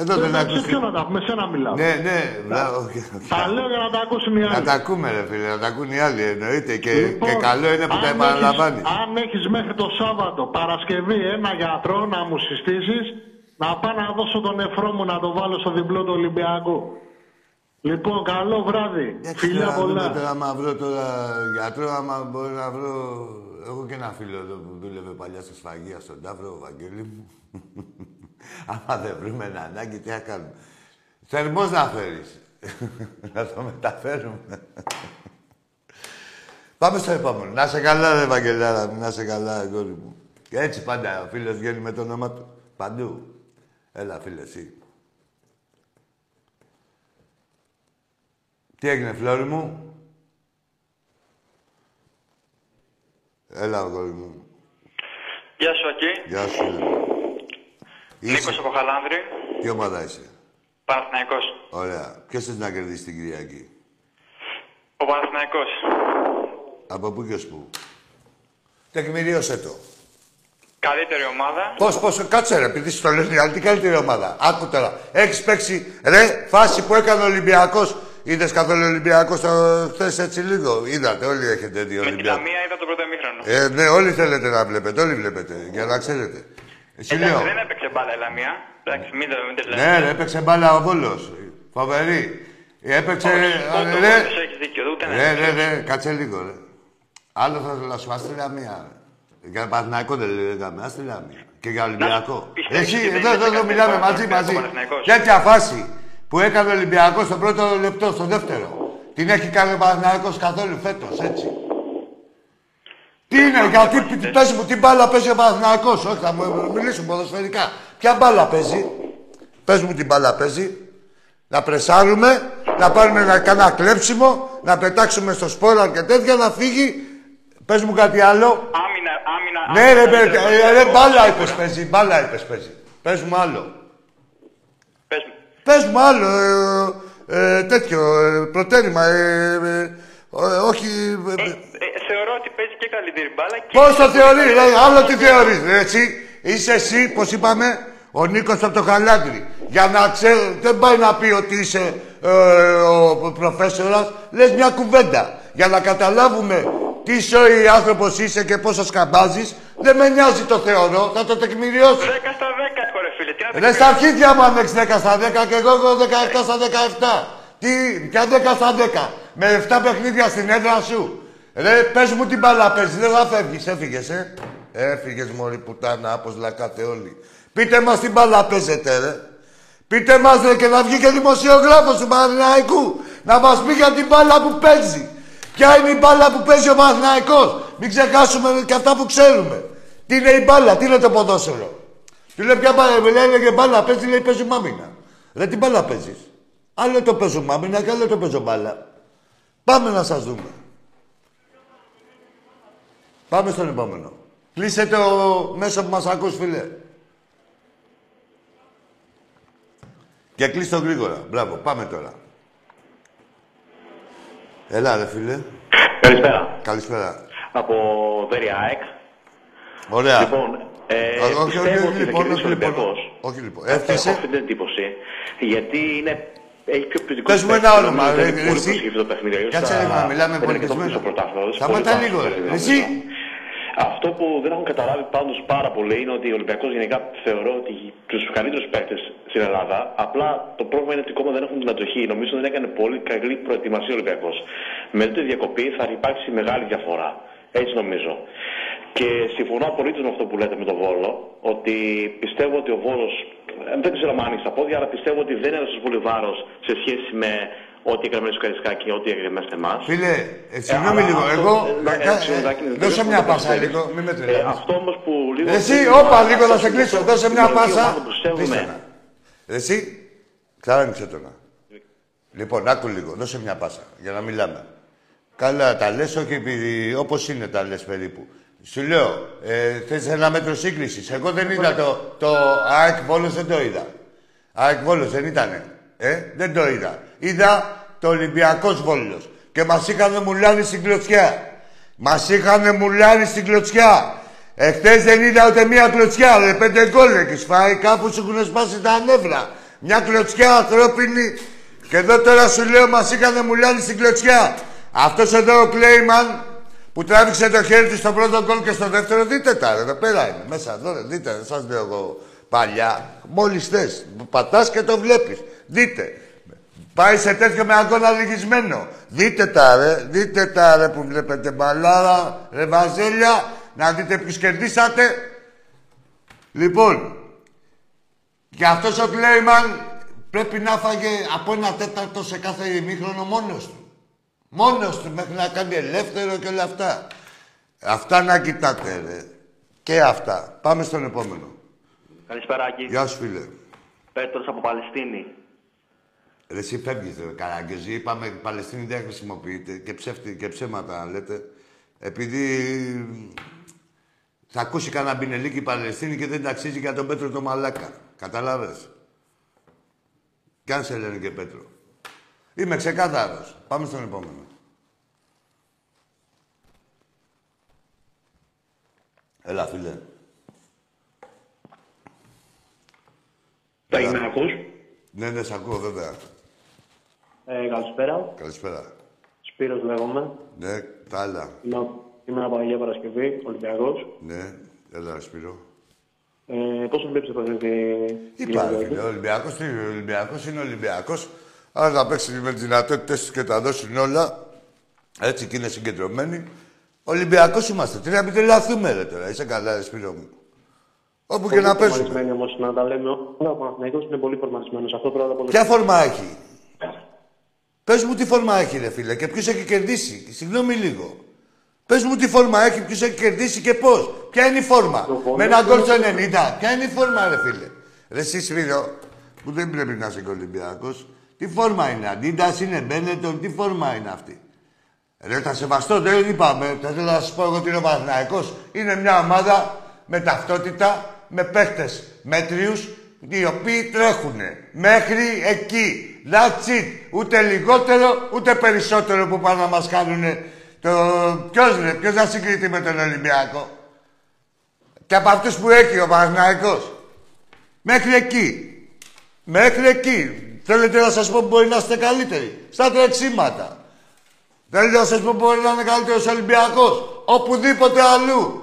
Εδώ δεν άκουσε. Με σένα μιλάω. Ναι, ναι. Τα λέω για να τα ακούσουν οι άλλοι. Να τα ακούμε, ρε φίλε, να τα ακούν οι άλλοι, εννοείται. Και, λοιπόν, και καλό είναι που τα επαναλαμβάνει. Αν έχει μέχρι το Σάββατο, Παρασκευή, ένα γιατρό να μου συστήσει, να πάω να δώσω τον νεφρό μου να το βάλω στο διπλό του Ολυμπιακού. Λοιπόν, καλό βράδυ. Φιλιά πολλά. Τώρα, άμα βρω τώρα γιατρό, άμα μπορώ να βρω. Εγώ και ένα φίλο εδώ που δούλευε παλιά στη σφαγεία στον Ταύρο, ο Βαγγέλη μου. Άμα δεν βρούμε ένα ανάγκη, τι θα κάνουμε. Θερμός να φέρεις. Να το μεταφέρουμε. Πάμε στο επόμενο. Να σε καλά, ρε Βαγγελάρα μου. Να σε καλά, αγόρι μου. Και έτσι πάντα ο φίλος βγαίνει με το όνομα του. Παντού. Έλα, φίλε, εσύ. Τι έγινε, Φλόρη μου. Έλα, αγόρι μου. Γεια σου, Ακή. Γεια σου. Νίκος από Χαλάνδρη. Τι ομάδα είσαι? Παναθηναϊκός. Ωραία. Ποιος θες να κερδίσει την Κυριακή? Ο Παναθηναϊκός. Από πού και ως πού? Τεκμηρίωσέ το. Καλύτερη ομάδα. Πώς, πώς, κάτσε ρε, επειδή στο λένε, αλλά τι καλύτερη ομάδα. Άκου τώρα. Έχεις παίξει, ρε, φάση που έκανε ο Ολυμπιακός. Είδες καθόλου Ολυμπιακός χθες έτσι λίγο? Είδατε, όλοι έχετε δει Ολυμπιακό. Με τη Λαμία είδα το πρώτο ημίχρονο. Ε, ναι, όλοι θέλετε να βλέπετε, όλοι βλέπετε, για να ξέρετε. Εντάξει, δεν έπαιξε μπάλα η Λαμία. Εντάξει, μην το λέμε. Ναι, έπαιξε μπάλα ο Βόλος. Φοβερή. Έπαιξε. Ναι, ναι, ναι, κάτσε λίγο. Ρε. Άλλο θα ήθελα να σου άστρει Λαμία. Για Παναθηναϊκό δεν λέγαμε, άστρει Λαμία. Και για Ολυμπιακό. Εσύ, εδώ, εδώ μιλάμε μαζί, μαζί. Τέτοια φάση που έκανε ο Ολυμπιακός στο πρώτο λεπτό, στο δεύτερο. Την έχει κάνει ο Παναθηναϊκός καθόλου φέτος, έτσι. Τι είναι, γιατί πες μου τι μπάλα παίζει ο Παναθηναϊκός? Όχι, θα μου μιλήσουμε ποδοσφαιρικά. Ποια μπάλα παίζει? Πες μου τι μπάλα παίζει. Να πρεσάρουμε, να πάρουμε ένα κλέψιμο, να πετάξουμε στο σπόραν και τέτοια, να φύγει. Πες μου κάτι άλλο. Άμυνα, άμυνα. Ναι, ρε, μπάλα είπες παίζει, μπάλα είπες παίζει. Πες μου άλλο. Πες μου άλλο, τέτοιο, προτέρημα. Όχι. Θεωρώ ότι παίζει και καλύτερη μπάλα. Πώς το θεωρείς, άλλο τι θεωρείς, έτσι. Είσαι εσύ, πώς είπαμε, ο Νίκος από το Χαλάνδρι. Για να ξέρω, δεν πάει να πει ότι είσαι ο προφέσορας, λες μια κουβέντα. Για να καταλάβουμε τι σοϊ άνθρωπος είσαι και πόσο σκαμπάζεις, δεν με νοιάζει το θεωρώ, θα το τεκμηριώσω. δέκα στα δέκα, κορε φίλε. Ρε στα αρχίδια μου αν έχεις δέκα στα δέκα και εγώ έχω δεκαεπτά στα δεκαεπτά. Τι, πια δέκα στα δέκα. Με εφτά παιχνίδια στην έδρα σου. Ρε, πες μου την μπάλα παίζεις, δεν θα φεύγεις, έφυγες, ε. Έφυγες, μωρή πουτάνα, όπως λακάτε όλοι. Πείτε μας την μπάλα παίζετε, ρε. Πείτε μας, ρε, και να βγει και δημοσιογράφος του Παναθηναϊκού. Να μας πει για την μπάλα που παίζει. Ποια είναι η μπάλα που παίζει ο Παναθηναϊκός. Μην ξεχάσουμε και αυτά που ξέρουμε. Τι είναι η μπάλα, τι είναι το ποδόσφαιρο. Του λέει ποια μπάλα, λέει μπάλα παίζει, λέει παίζουμε άμυνα. Ρε, τι μπάλα παίζεις? Άλλο το παίζουμε άμυνα και άλλο το παίζουμε μπάλα. Πάμε να σας δούμε. Πάμε στον επόμενο. Κλείσε το μέσο που μας ακούς, φίλε. Και κλείσε το γρήγορα. Μπράβο. Πάμε τώρα. Έλα, ρε, φίλε. Καλησπέρα. Καλησπέρα. Από Βέρεια ΑΕΚ. Ωραία. Λοιπόν, ε, όχι, όχι, πιστεύω ότι λοιπόν, θα κερδίσει ο Ολυμπιακός. Όχι, λοιπόν. Έφτασε. Έχω αυτή την εντύπωση. Γιατί είναι... Έχει πιο ποιοτικό παίξι. Πες μου ένα όνομα. Κάτσε λίγο να μιλάμε πολιτισμένο. Σταματά λίγο. Εσύ. Αυτό που δεν έχουν καταλάβει πάντως πάρα πολύ είναι ότι ο Ολυμπιακός γενικά θεωρώ ότι τους καλύτερους παίκτες στην Ελλάδα. Απλά το πρόβλημα είναι ότι ακόμα δεν έχουν την αντοχή. Νομίζω ότι δεν έκανε πολύ καλή προετοιμασία ο Ολυμπιακός. Μετά τη διακοπή θα υπάρξει μεγάλη διαφορά. Έτσι νομίζω. Και συμφωνώ απολύτως με αυτό που λέτε με τον Βόλο. Ότι πιστεύω ότι ο Βόλος, δεν ξέρω αν άνοιξε τα πόδια, αλλά πιστεύω ότι δεν έδωσε πολύ βάρος σε σχέση με ό,τι έκανε στο Καρισκάκι, ό,τι έκανε σε εμάς. Φίλε, συγγνώμη λίγο. Εγώ. Δώσε μια πάσα λίγο. Μην με τρελαίνεις. Αυτό όμως που λίγο. Εσύ, όπα λίγο να σε κλείσω. Δώσε μια πάσα. Εσύ, ξαράνιξε τώρα. Λοιπόν, άκου λίγο. Δώσε μια πάσα για να μιλάμε. Καλά, τα λες, όχι επειδή όπως είναι τα λες περίπου. Σου λέω, ε, θες ένα μέτρο σύγκρισης. Εγώ δεν είδα το, το ΑΕΚ Βόλος, δεν το είδα. ΑΕΚ Βόλος δεν ήτανε. Ε, δεν το είδα. Είδα το Ολυμπιακός Βόλος. Και μας είχανε μουλάρει στην κλωτσιά. Μας είχανε μουλάρει στην κλωτσιά. Εχθές δεν είδα ούτε μία κλωτσιά. Ρε, πέντε γκολ έχεις φάει. Κάπου σου έχουν σπάσει τα νεύρα. Μια κλωτσιά ανθρώπινη. Και εδώ τώρα σου λέω, μας είχανε μουλάνει στην κλωτσιά. Αυτός εδώ ο Κλέιμαν που τράβηξε το χέρι του στο πρώτο γκολ και στο δεύτερο, δείτε τα εδώ πέρα είναι. Μέσα εδώ, δείτε, δεν σας λέω εγώ παλιά. Μόλις θες, πατάς και το βλέπεις. Δείτε. Πάει σε τέτοιο με αγώνα λυγισμένο. Δείτε τα ρε, δείτε τα ρε που βλέπετε μπαλάρα, ρε βαζέλια. Να δείτε ποιους κερδίσατε. Λοιπόν, και αυτός ο Κλέιμαν πρέπει να φάγε από ένα τέταρτο σε κάθε ημίχρονο μόνος του. Μόνος του, μέχρι να κάνει ελεύθερο και όλα αυτά. Αυτά να κοιτάτε ρε. Και αυτά. Πάμε στον επόμενο. Καλησπέρα Άκη. Γεια σου φίλε. Πέτρος από Παλαιστίνη. Ρε εσύ φεύγεις ρε καραγκεζή, είπαμε η Παλαιστίνη δεν χρησιμοποιείται και, ψεύτη, και ψέματα λέτε. Επειδή θα ακούσει κανένα μπινελίκι η Παλαιστίνη και δεν ταξίζει για τον Πέτρο το μαλάκα. Καταλάβες. Κι αν σε λένε και Πέτρο. Είμαι ξεκάθαρος. Πάμε στον επόμενο. Έλα φίλε. Θα είμαι να ακούς. Ναι, ναι, σ' ακούω, βέβαια. Ε, καλησπέρα. Καλησπέρα. Σπύρος λέγομαι. Ναι, τα άλλα. Είμαι από Αγία Παρασκευή, Ολυμπιακός. Ναι, έλα, Σπύρο. Ε, πόσο μπήψε θα δείτε... Είπα, φίλε, ο Ολυμπιακός, ο Ολυμπιακός είναι Ολυμπιακός. Άρα θα παίξει με τις δυνατότητες τους και τα δώσουν όλα. Έτσι και είναι συγκεντρωμένοι. Ολυμπιακός είμαστε. Τι να μην τρελαθούμε, ρε, τώρα. Είσαι καλά, ρε, Σπύρο μου. Όπου και να πέσουμε. Πολύ όμως, να τα λέμε. Ο Παναθηναϊκός είναι πολύ φορμαρισμένος. Αυτό πρέπει να το πω. Ποια φορμά έχει. Πες μου τι φορμά έχει, ρε φίλε, και ποιος έχει κερδίσει. Συγγνώμη λίγο. Πες μου τι φορμά έχει, ποιος έχει κερδίσει και πώς. Ποια είναι η φόρμα. Με ένα γκολ στο ενενήντα. Ποια είναι η φόρμα, ρε φίλε. Ρε εσύ, Σπύρο, που δεν πρέπει να είσαι Ολυμπιακός. Τι φόρμα είναι. Αντίντας είναι, Μπένετον, τι φόρμα είναι αυτή. Ρε, θα σεβαστώ, δεν είπαμε. Θα ήθελα να σας πω εγώ ότι είναι ο Παναθηναϊκός. Είναι μια ομάδα με ταυτότητα. Με παίχτες μέτριους, οι οποίοι τρέχουνε μέχρι εκεί. That's it. Ούτε λιγότερο, ούτε περισσότερο που πάνε να μας κάνουνε. Το... Ποιος ρε, ποιος να συγκρίνει με τον Ολυμπιακό. Και από αυτούς που έχει ο Παναθηναϊκός. Μέχρι εκεί. Μέχρι εκεί. Θέλετε να σας πω που μπορεί να είστε καλύτεροι. Στα τρεξίματα. Θέλετε να σας πω που μπορεί να είναι καλύτερος Ολυμπιακός. Οπουδήποτε αλλού.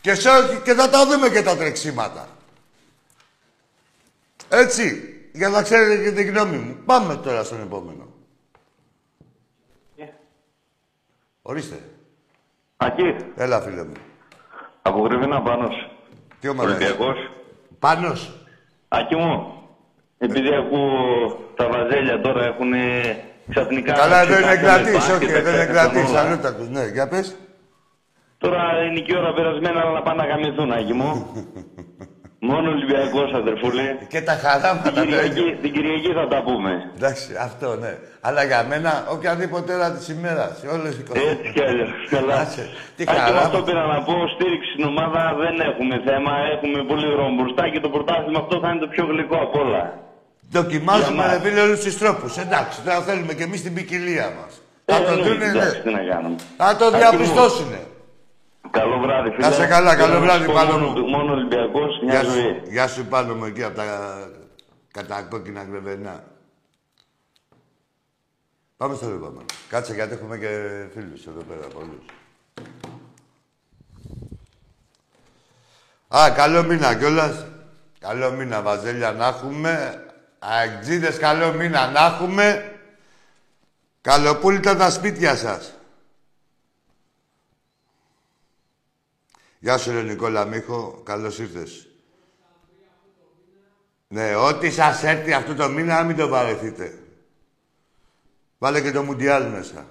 Και, σε, και θα τα δούμε και τα τρεξίματα. Έτσι, για να ξέρετε και την γνώμη μου. Πάμε τώρα στον επόμενο. Yeah. Ορίστε. Ακή. Έλα, φίλε μου. Από Γρυβίνα, Πάνος. Τι ομάδα είσαι. Ολυμπιακός. Πάνος. Ακή μου, επειδή ακούω τα βαζέλια τώρα έχουν ξαφνικά... Καλά, εδώ είναι κρατής, όχι, εδώ είναι κρατής, ανώτατος. Ναι, για πες. Τώρα είναι και η ώρα περασμένα, αλλά να πάνε να γαμηθούν, Άγι μου. Μόνο Ολυμπιακός, αδερφούλη. Και τα χαράματα, την Κυριακή, την Κυριακή θα τα πούμε. Εντάξει, αυτό, ναι. Αλλά για μένα, οποιαδήποτε ώρα της ημέρας, όλες οι κομμάτια. Έτσι κι αλλιώς. Καλά. Τι χαράματα. Αυτό πήρα να πω, στήριξη στην ομάδα δεν έχουμε θέμα. Έχουμε πολύ δρόμο μπροστά και το πρωτάθλημα αυτό θα είναι το πιο γλυκό απ' όλα. Δοκιμάζουμε, ρε φίλε, όλους τους τρόπους. Εντάξει, τώρα θέλουμε κι εμείς την ποικιλία μας. Ε, θα το δούνε, θα το διαπιστώσουνε. Καλό βράδυ, φίλε. Να σε καλά, καλό βράδυ, Πάνο μου. Μόνο Ολυμπιακός, μια ζωή. Γεια σου, Πάνο μου, εκεί από τα κατακόκκινα γρεβενά. Πάμε στο επόμενο. Κάτσε, γιατί έχουμε και φίλους εδώ πέρα, πολλούς. Α, καλό μήνα κιόλας. Καλό μήνα, βαζέλια, να έχουμε. Αγτζίδες, καλό μήνα, να έχουμε. Καλοπούλητα τα σπίτια σας. Γεια σου, ρε Νικόλα Μίχο. Καλώς ήρθες. Ναι, ό,τι σας έρθει αυτό το μήνα, μην το βαρεθείτε. Βάλε και το Μουντιάλ μέσα.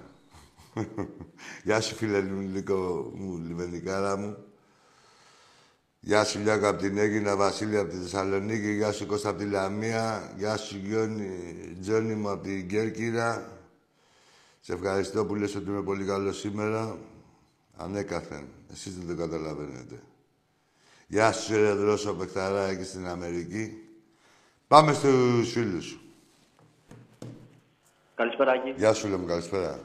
Γεια σου, φίλε Νίκο μου, λιβενικάρα μου. Γεια σου, Λιάκο, από την Έγινα, Βασίλη, από τη Θεσσαλονίκη. Γεια σου, Κώστα, από τη Λαμία. Γεια σου, Γιόνι μου, από την Κέρκυρα. Σε ευχαριστώ που λες ότι είμαι πολύ καλό σήμερα. Ανέκαθεν. Εσείς δεν το καταλαβαίνετε. Γεια σου, ρε Δρόσο, παιχταρά, εκεί στην Αμερική. Πάμε στους φίλους. Καλησπέρα, Άκη. Γεια σου, λέμε, καλησπέρα.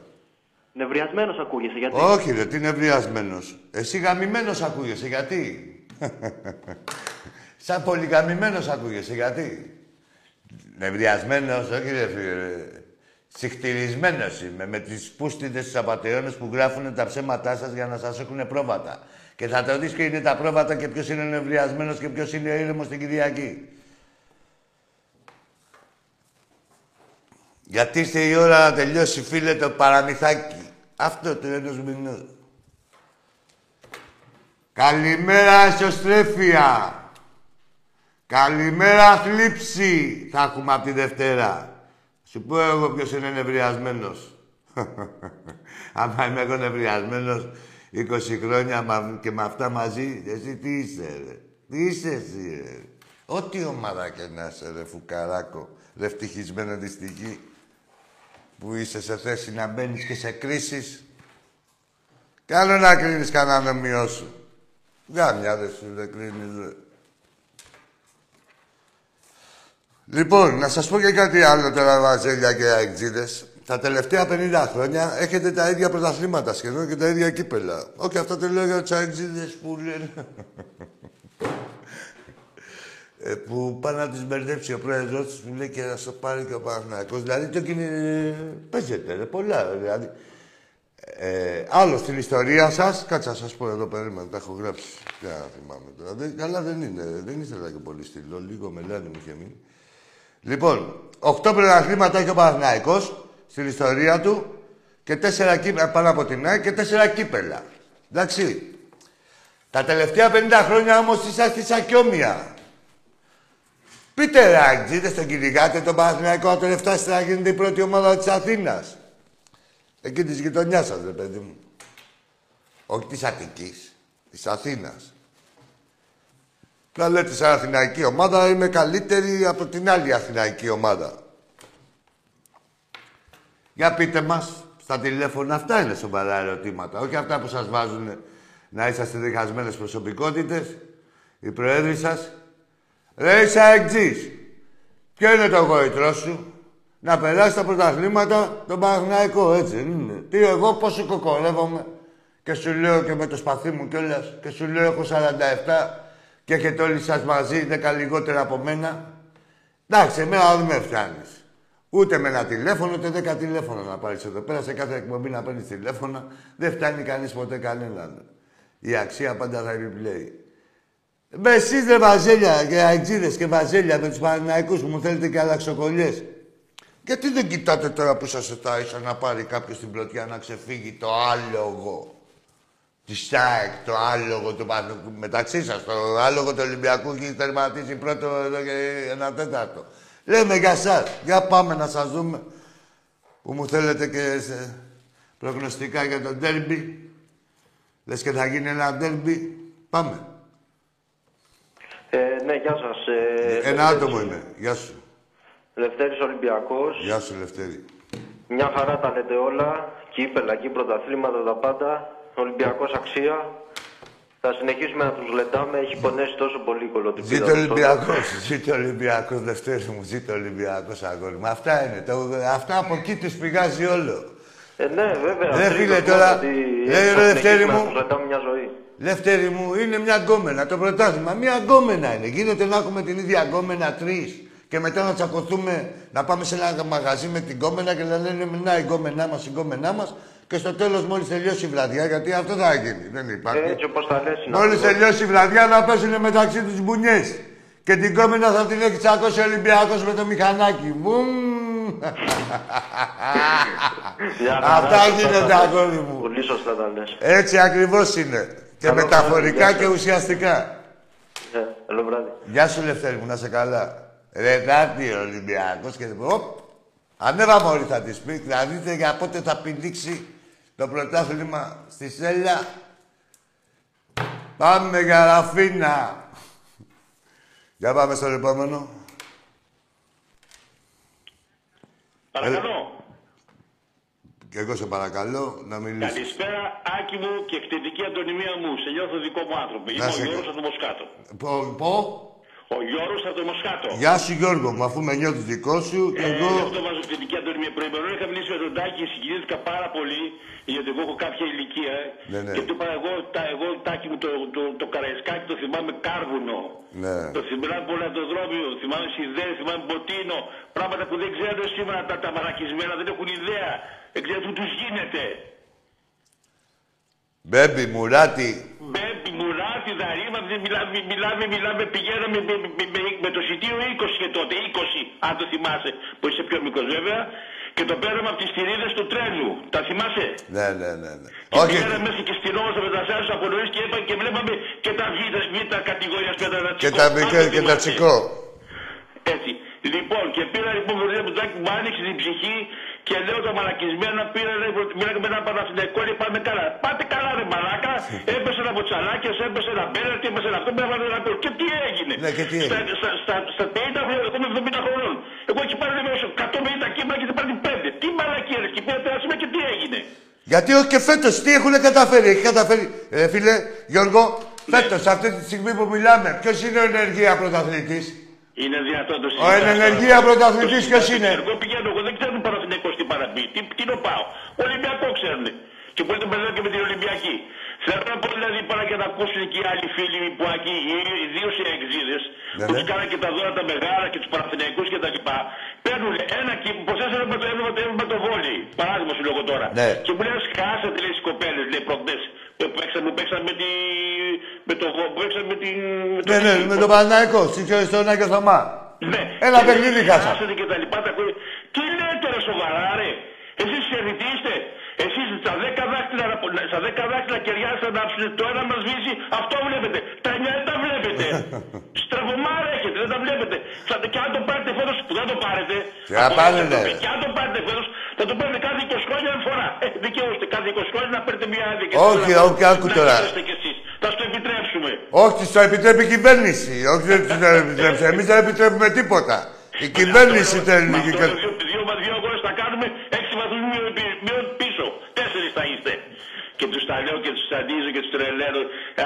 Νευριασμένος ακούγεσαι, γιατί. Όχι, ρε, τι νευριασμένος. Εσύ γαμημένος ακούγεσαι, γιατί. Σαν πολυγαμημένος ακούγεσαι, γιατί. Νευριασμένος, όχι ρε φίλε. Συχτηρισμένος είμαι με τις πούστιδες, τους απατεώνες που γράφουν τα ψέματά σας για να σας έχουν πρόβατα. Και θα το δεις και είναι τα πρόβατα και ποιος είναι ο νευριασμένος και ποιος είναι ο ήρεμος την Κυριακή. Γιατί είστε η ώρα να τελειώσει, φίλε, το παραμυθάκι. Αυτό του ενός μηνός. Καλημέρα, εσωστρέφεια. Καλημέρα, θλίψη. Θα έχουμε από τη Δευτέρα. Σου πω εγώ ποιος είναι νευριασμένος. Άμα είμαι εγώ νευριασμένος είκοσι χρόνια και με αυτά μαζί, εσύ τι είσαι, ρε. Τι είσαι εσύ, ρε. Ό,τι ομάδα και να είσαι, ρε, φουκαράκο. Ρε, ευτυχισμένο δυστυχή. Που είσαι σε θέση να μπαίνεις και σε κρίσεις. Καλό να κρίνεις κανένα νομιό σου. Γάμια δε σου δεν κρίνεις. Λοιπόν, να σας πω και κάτι άλλο τώρα, Βαζέλια και αεξίδες. Τα τελευταία πενήντα χρόνια έχετε τα ίδια πρωταθλήματα σχεδόν και τα ίδια κύπελα. Όχι, αυτό το λέω για τους αεξίδες που λένε... ε, που πάνε να τους μπερδέψει ο πρόεδρος τους, μου λέει και να στο πάρει και ο Παναθηναϊκός. Δηλαδή, το κοινή... παίζεται, ρε, πολλά, δηλαδή. Ε, άλλο στην ιστορία σας, κάτσε να σας πω εδώ, περίμενα, τα έχω γράψει. Δεν θυμάμαι τώρα. Δεν, καλά δεν είναι, δεν ήθελα και πολύ στυλό, λίγο μελάνι μου είχε μείνει. Λοιπόν, οκτώ πρωταθλήματα έχει ο Παναθηναϊκός στην ιστορία του και τέσσερα κύπελα πάνω από την ΑΕΚ και τέσσερα κύπελα. Εντάξει. Τα τελευταία πενήντα χρόνια όμως είσαστε σαν κιόμια. Πείτε ρε, αγγλίτες, τον κυνηγάτε τον Παναθηναϊκό, όταν φτάσετε να γίνετε η πρώτη ομάδα της Αθήνας. Εκεί της γειτονιάς σας, ρε παιδί μου. Όχι της Αττικής, της Αθήνας. Να λέτε σαν αθηναϊκή ομάδα, είμαι καλύτερη από την άλλη αθηναϊκή ομάδα. Για πείτε μας, στα τηλέφωνα αυτά είναι σοβαρά ερωτήματα. Όχι αυτά που σας βάζουν να είσαστε διχασμένες προσωπικότητες, οι προέδροι σας. Ρε είσαι αεξής. Ποιο είναι το γόητρό σου. Να περάσει τα πρωταθλήματα τον Παναθηναϊκό, έτσι δεν είναι. Τι εγώ πόσο κοκορεύομαι και σου λέω και με το σπαθί μου κιόλας και σου λέω έχω σαράντα επτά και έχετε όλοι σας μαζί δέκα λιγότερα από μένα. Εντάξει, εμένα δεν με φτάνεις. Ούτε με ένα τηλέφωνο, ούτε δέκα τηλέφωνα να πάρεις εδώ πέρα. Σε κάθε εκπομπή να παίρνεις τηλέφωνα, δεν φτάνει κανείς ποτέ κανέναν. Η αξία πάντα θα επιπλέει. Με εσείς ρε Βαζέλια και αεξίδες και Βαζέλια με τους Παναθηναϊκούς που μου θέλετε και αλλαξοκολλιές. Γιατί δεν κοιτάτε τώρα που σας ετάισα να πάρει κάποιος την πλωτιά να ξεφύγει το άλογο της ΑΕΚ, το άλογο του Παναθηναϊκού, μεταξύ σας, το άλογο του Ολυμπιακού έχει τερματίσει πρώτο εδώ και ένα τέταρτο. Λέμε για σας, για πάμε να σας δούμε που μου θέλετε και προγνωστικά για το ντέρμπι. Λες και θα γίνει ένα ντέρμπι, πάμε. Ε, ναι, γεια σας. Ε, ένα άτομο είναι, γεια σου. Λευτέρης Ολυμπιακός. Γεια σου, Λευτέρη. Μια χαρά τα λέτε όλα. Κύπελα, εκεί πρωταθλήματα, τα πάντα. Ολυμπιακός αξία. Θα συνεχίσουμε να τους λετάμε. Έχει πονέσει τόσο πολύ η κολοτυπίδα. Ζήτω Ολυμπιακός, ζήτω Ολυμπιακός, Λευτέρη μου. Ζήτω Ολυμπιακός, αγόρι μου. Αυτά είναι. Το, αυτά από εκεί τους πηγάζει όλο. Ε, ναι, βέβαια. Δεν φίλε τώρα. Λέει, Λευτέρη μου. Λευτέρη μου, είναι μια γκόμενα το πρωτάθλημα. Μια γκόμενα είναι. Γίνεται να έχουμε την ίδια γκόμενα τρεις. Και μετά να τσακωθούμε, να πάμε σε ένα μαγαζί με την κόμενα και να λένε να η κόμενά μας, η κόμενά μας και στο τέλος μόλις τελειώσει η βραδιά, γιατί αυτό θα γίνει, δεν υπάρχει. Έτσι όπως θα λες, μόλις ναι. τελειώσει η βραδιά να πέσουν μεταξύ τους μπουνιές και την κόμενα θα την έχει τσακώσει ο Ολυμπιακός με το μηχανάκι. Αυτά γίνεται αγόρι μου. Πολύ σωστά τα λες. Έτσι ακριβώς είναι. Και καλό μεταφορικά βράδυ, και ουσιαστικά. Καλό βράδυ. Γεια σου Λευτέρη μου, να είσαι καλά. Ρε, δάρτη ο Ολυμπιακός και... Οπ! Ανέβα μόλι θα της πει. Να δείτε για πότε θα πηδήξει το πρωτάθλημα στη σέλα. Πάμε για Ραφίνα. Για πάμε στον επόμενο. Παρακαλώ. Και εγώ σε παρακαλώ να μιλήσεις. Καλησπέρα, Άκη μου και εκτετική αντωνυμία μου. Σε νιώθω δικό μου άνθρωπο. Είμαι ο Γιώργος από το Μοσκάτο. Πω, πω. Ο Γιώργος από το Μοσχάτο. Γεια σου Γιώργο, μα αφού με νιώθεις δικό σου και ε, εγώ... Ε, αυτό βάζω κριτική από την προημερών. Είχα μιλήσει με τον Τάκη, συγκινήθηκα πάρα πολύ, γιατί εγώ έχω κάποια ηλικία. Ναι, ναι. Και του είπα εγώ, τα, εγώ Τάκη μου, το, το, το Καραϊσκάκι το θυμάμαι κάρβουνο. Ναι. Το θυμάμαι πολλαδροδρόμιο, θυμάμαι Σιδέρη, θυμάμαι Μποτίνο. Πράγματα που δεν ξέρω σήμερα τα, τα μαρακισμένα, δεν έχουν ιδέα. Δεν ξέρω τι τους γίνεται. Μπέμπι, Μουράτη. Μπέμπι, Μουράτη, Δαρίμα, μιλάμε, μιλάμε, μιλάμε, πηγαίναμε με, με, με, με το σιτίο είκοσι και τότε, είκοσι, αν το θυμάσαι, που είσαι πιο μικρός βέβαια, και το πέραμε από τις θηρίδες του τρένου. Τα θυμάσαι? Ναι, ναι, ναι. ναι. Και okay. πέραμε μέσα και στυνόμαστε με τα σάρους απορροές και, και βλέπαμε και τα βήτα κατηγορίας με τα τσικό. Και τα μικρά και τα τσικό. Έτσι. Λοιπόν, και πήρα λοιπόν μου άνοιξε την ψυχή. Και λέω τα μαλακισμένα, πήρα με ένα Παναθηναϊκό και πάμε καλά. Πάτε καλά, ρε μαλάκα. Έπεσε ένα μποτσαλάκι, έπεσε ένα μπέλερτι, έπεσε ένα αυτό, έπεσε ένα κόλ. Και τι έγινε? Ναι, και τι έγινε. Στα, στα, στα, στα πενήντα χρόνια, εγώ είμαι εβδομήντα χρόνων. Εγώ εκεί πάρει εκατόν πενήντα κύματα και δεν πάρει πέντε. Τι μαλακία, ρε, και πήρα τεράστια και τι έγινε. Γιατί όχι και φέτος, τι έχουν καταφέρει. Έχει καταφέρει, ε, φίλε Γιώργο, φέτος, ναι. αυτή τη στιγμή που μιλάμε, ποιο είναι ο ενεργεία πρωταθλητή? Είναι δυνατόν το σύνταγμα. Ο ενεργεία πρωταθλητή ποιο είναι? Εγώ πηγαίνω, εγώ δεν ξέρω Παναθηναϊκό στην παραμπή. Τι, τι το πάω. Ολυμπιακό ξέρουν. Και μπορεί να μπερδεύουν και με την Ολυμπιακή. Θέλω να πω δηλαδή παρά και να ακούσουν και οι άλλοι φίλοι που εκεί, ιδίω οι εξίδε, που του κάνανε και τα δώρα τα μεγάλα και του Παναθηναϊκού και τα λοιπά. Παίρνουν ένα κύμα, προσθέσανε με το έβγαλο το έβγαλο το βόλι. Παράδειγμα σου λόγω τώρα. Ναι. Και μου λένε σκάσατε λέει στι κοπέλε, λέει προχτέ. Που παίξαμε με τη. με το γο, που παίξαμε με την. Ναι, ναι, με τον Παναθηναϊκό, στον Άγιο Θωμά. Ναι. Ένα παιχνίδι χάσα. Και τα λοιπά, τα τι λέτε ρε σοβαρά ρε, εσείς σερνητοί είστε, εσείς στα δέκα δάχτυλα, στα δέκα δάχτυλα κεριά να ανάψουνε, το ένα μας βίζει, αυτό βλέπετε, τα εννιά δεν τα βλέπετε, στραβωμάρα έχετε, δεν τα βλέπετε, θα, και αν το πάρετε φέτος, που δεν το πάρετε, και, από, πάρε, ναι. το, και αν το πάρετε φέτος, θα το πάρετε κάθε είκοσι χρόνια μια φορά, ε, δικαιούστε, κάθε είκοσι χρόνια να παίρνετε μια άδεια και όχι, τώρα, όχι, άκου τώρα. Θα στο επιτρέψουμε. Όχι, το επιτρέπει η κυβέρνηση, όχι δεν το επιτρέψουμε, εμείς δεν επιτρέπουμε τίποτα. Η κυβέρνηση θέλει να γίνει. Δύο αγώνες θα κάνουμε, έξι βαθμούς μείον πίσω. Τέσσερις θα είστε. Και τους τα λέω και τους αντίζω και τους τρελαίνω.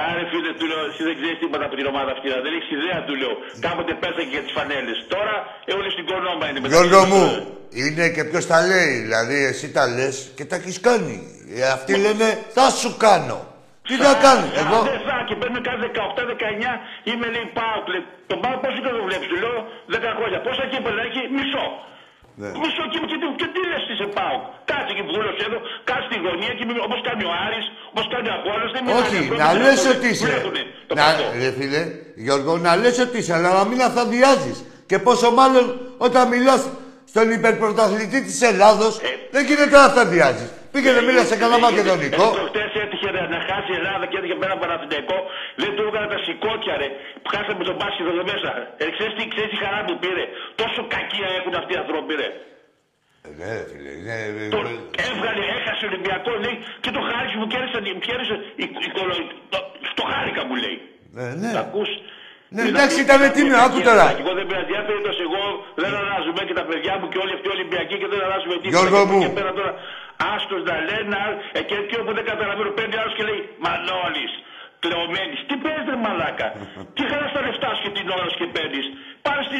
Άρα φίλε, του λέω, εσύ δεν ξέρεις τίποτα από την ομάδα αυτή. Δεν έχεις ιδέα, του λέω. Κάποτε πέθανε και για τις φανέλες. Τώρα όλοι στην κονόμα είναι μετά. Γιώργο μου, είναι και ποιος τα λέει. Δηλαδή, εσύ τα λες και τα έχεις κάνει. Αυτοί λένε, θα σου κάνω. Τι θα κάνει, εγώ. Δεν θα, και παίρνει κάτι δεκαοκτώ δεκαεννιά, είμαι λέει πάω. Τον πάω πόσο και το βλέπεις, λέω δέκα χρόνια. Πόσα κύπελα έχει, μισό. Ναι. Μισό κύπελα και, και τι λες, είσαι πάω. Κάτσε και βγούλωσε εδώ, κάτσε στη γωνία και όπως κάνει ο Άρης, όπως κάνει ο Απόλλωνας. Όχι, να λες ότι είσαι. Να, ρε φίλε, Γιώργο, να λες ότι είσαι, αλλά να μην αυθαδιάζεις. Και πόσο μάλλον όταν μιλάς στον υπερπρωταθλητή της Ελλάδος, ε. δεν γίνεται να αυθαδιάζεις. Πήγαινε, μίλασε καλά μακεδονικό. Προχτές έτυχε να χάσει η Ελλάδα και έτυχε με ένα Παναθηναϊκό. Δεν του έβγαλε τα σηκώτια ρε. Χάσαμε τον μπάσκετ εδώ μέσα. Ξέρεις τι χαρά μου πήρε. Τόσο κακία έχουν αυτοί οι άνθρωποι ρε. Ναι, φίλε, ναι, ναι. Τον έβγαλε, έχασε ο Ολυμπιακό λέει και το χάρισε μου κέρδισε. Το χάρηκα μου λέει. Ναι, ναι. Τ' ακούς. Ναι, εντάξει, ήταν τίμιο, άκου τώρα. Εγώ δεν πειράζει, περίπτωση εγώ δεν αλλάζουμε και τα παιδιά μου και όλοι αυτοί οι Ολυμπιακοί και δεν αλλάζουμε τίποτα. Άστος να λένε, ε, και εκεί όπου δεν καταλαβαίνω, παίρνει άλλος και λέει Μανώλης, κλεωμένης. Τι παίζετε μαλάκα, τι χαρά στα λεφτά σου και την ώρα σου και παίρνεις. Πάρε στη,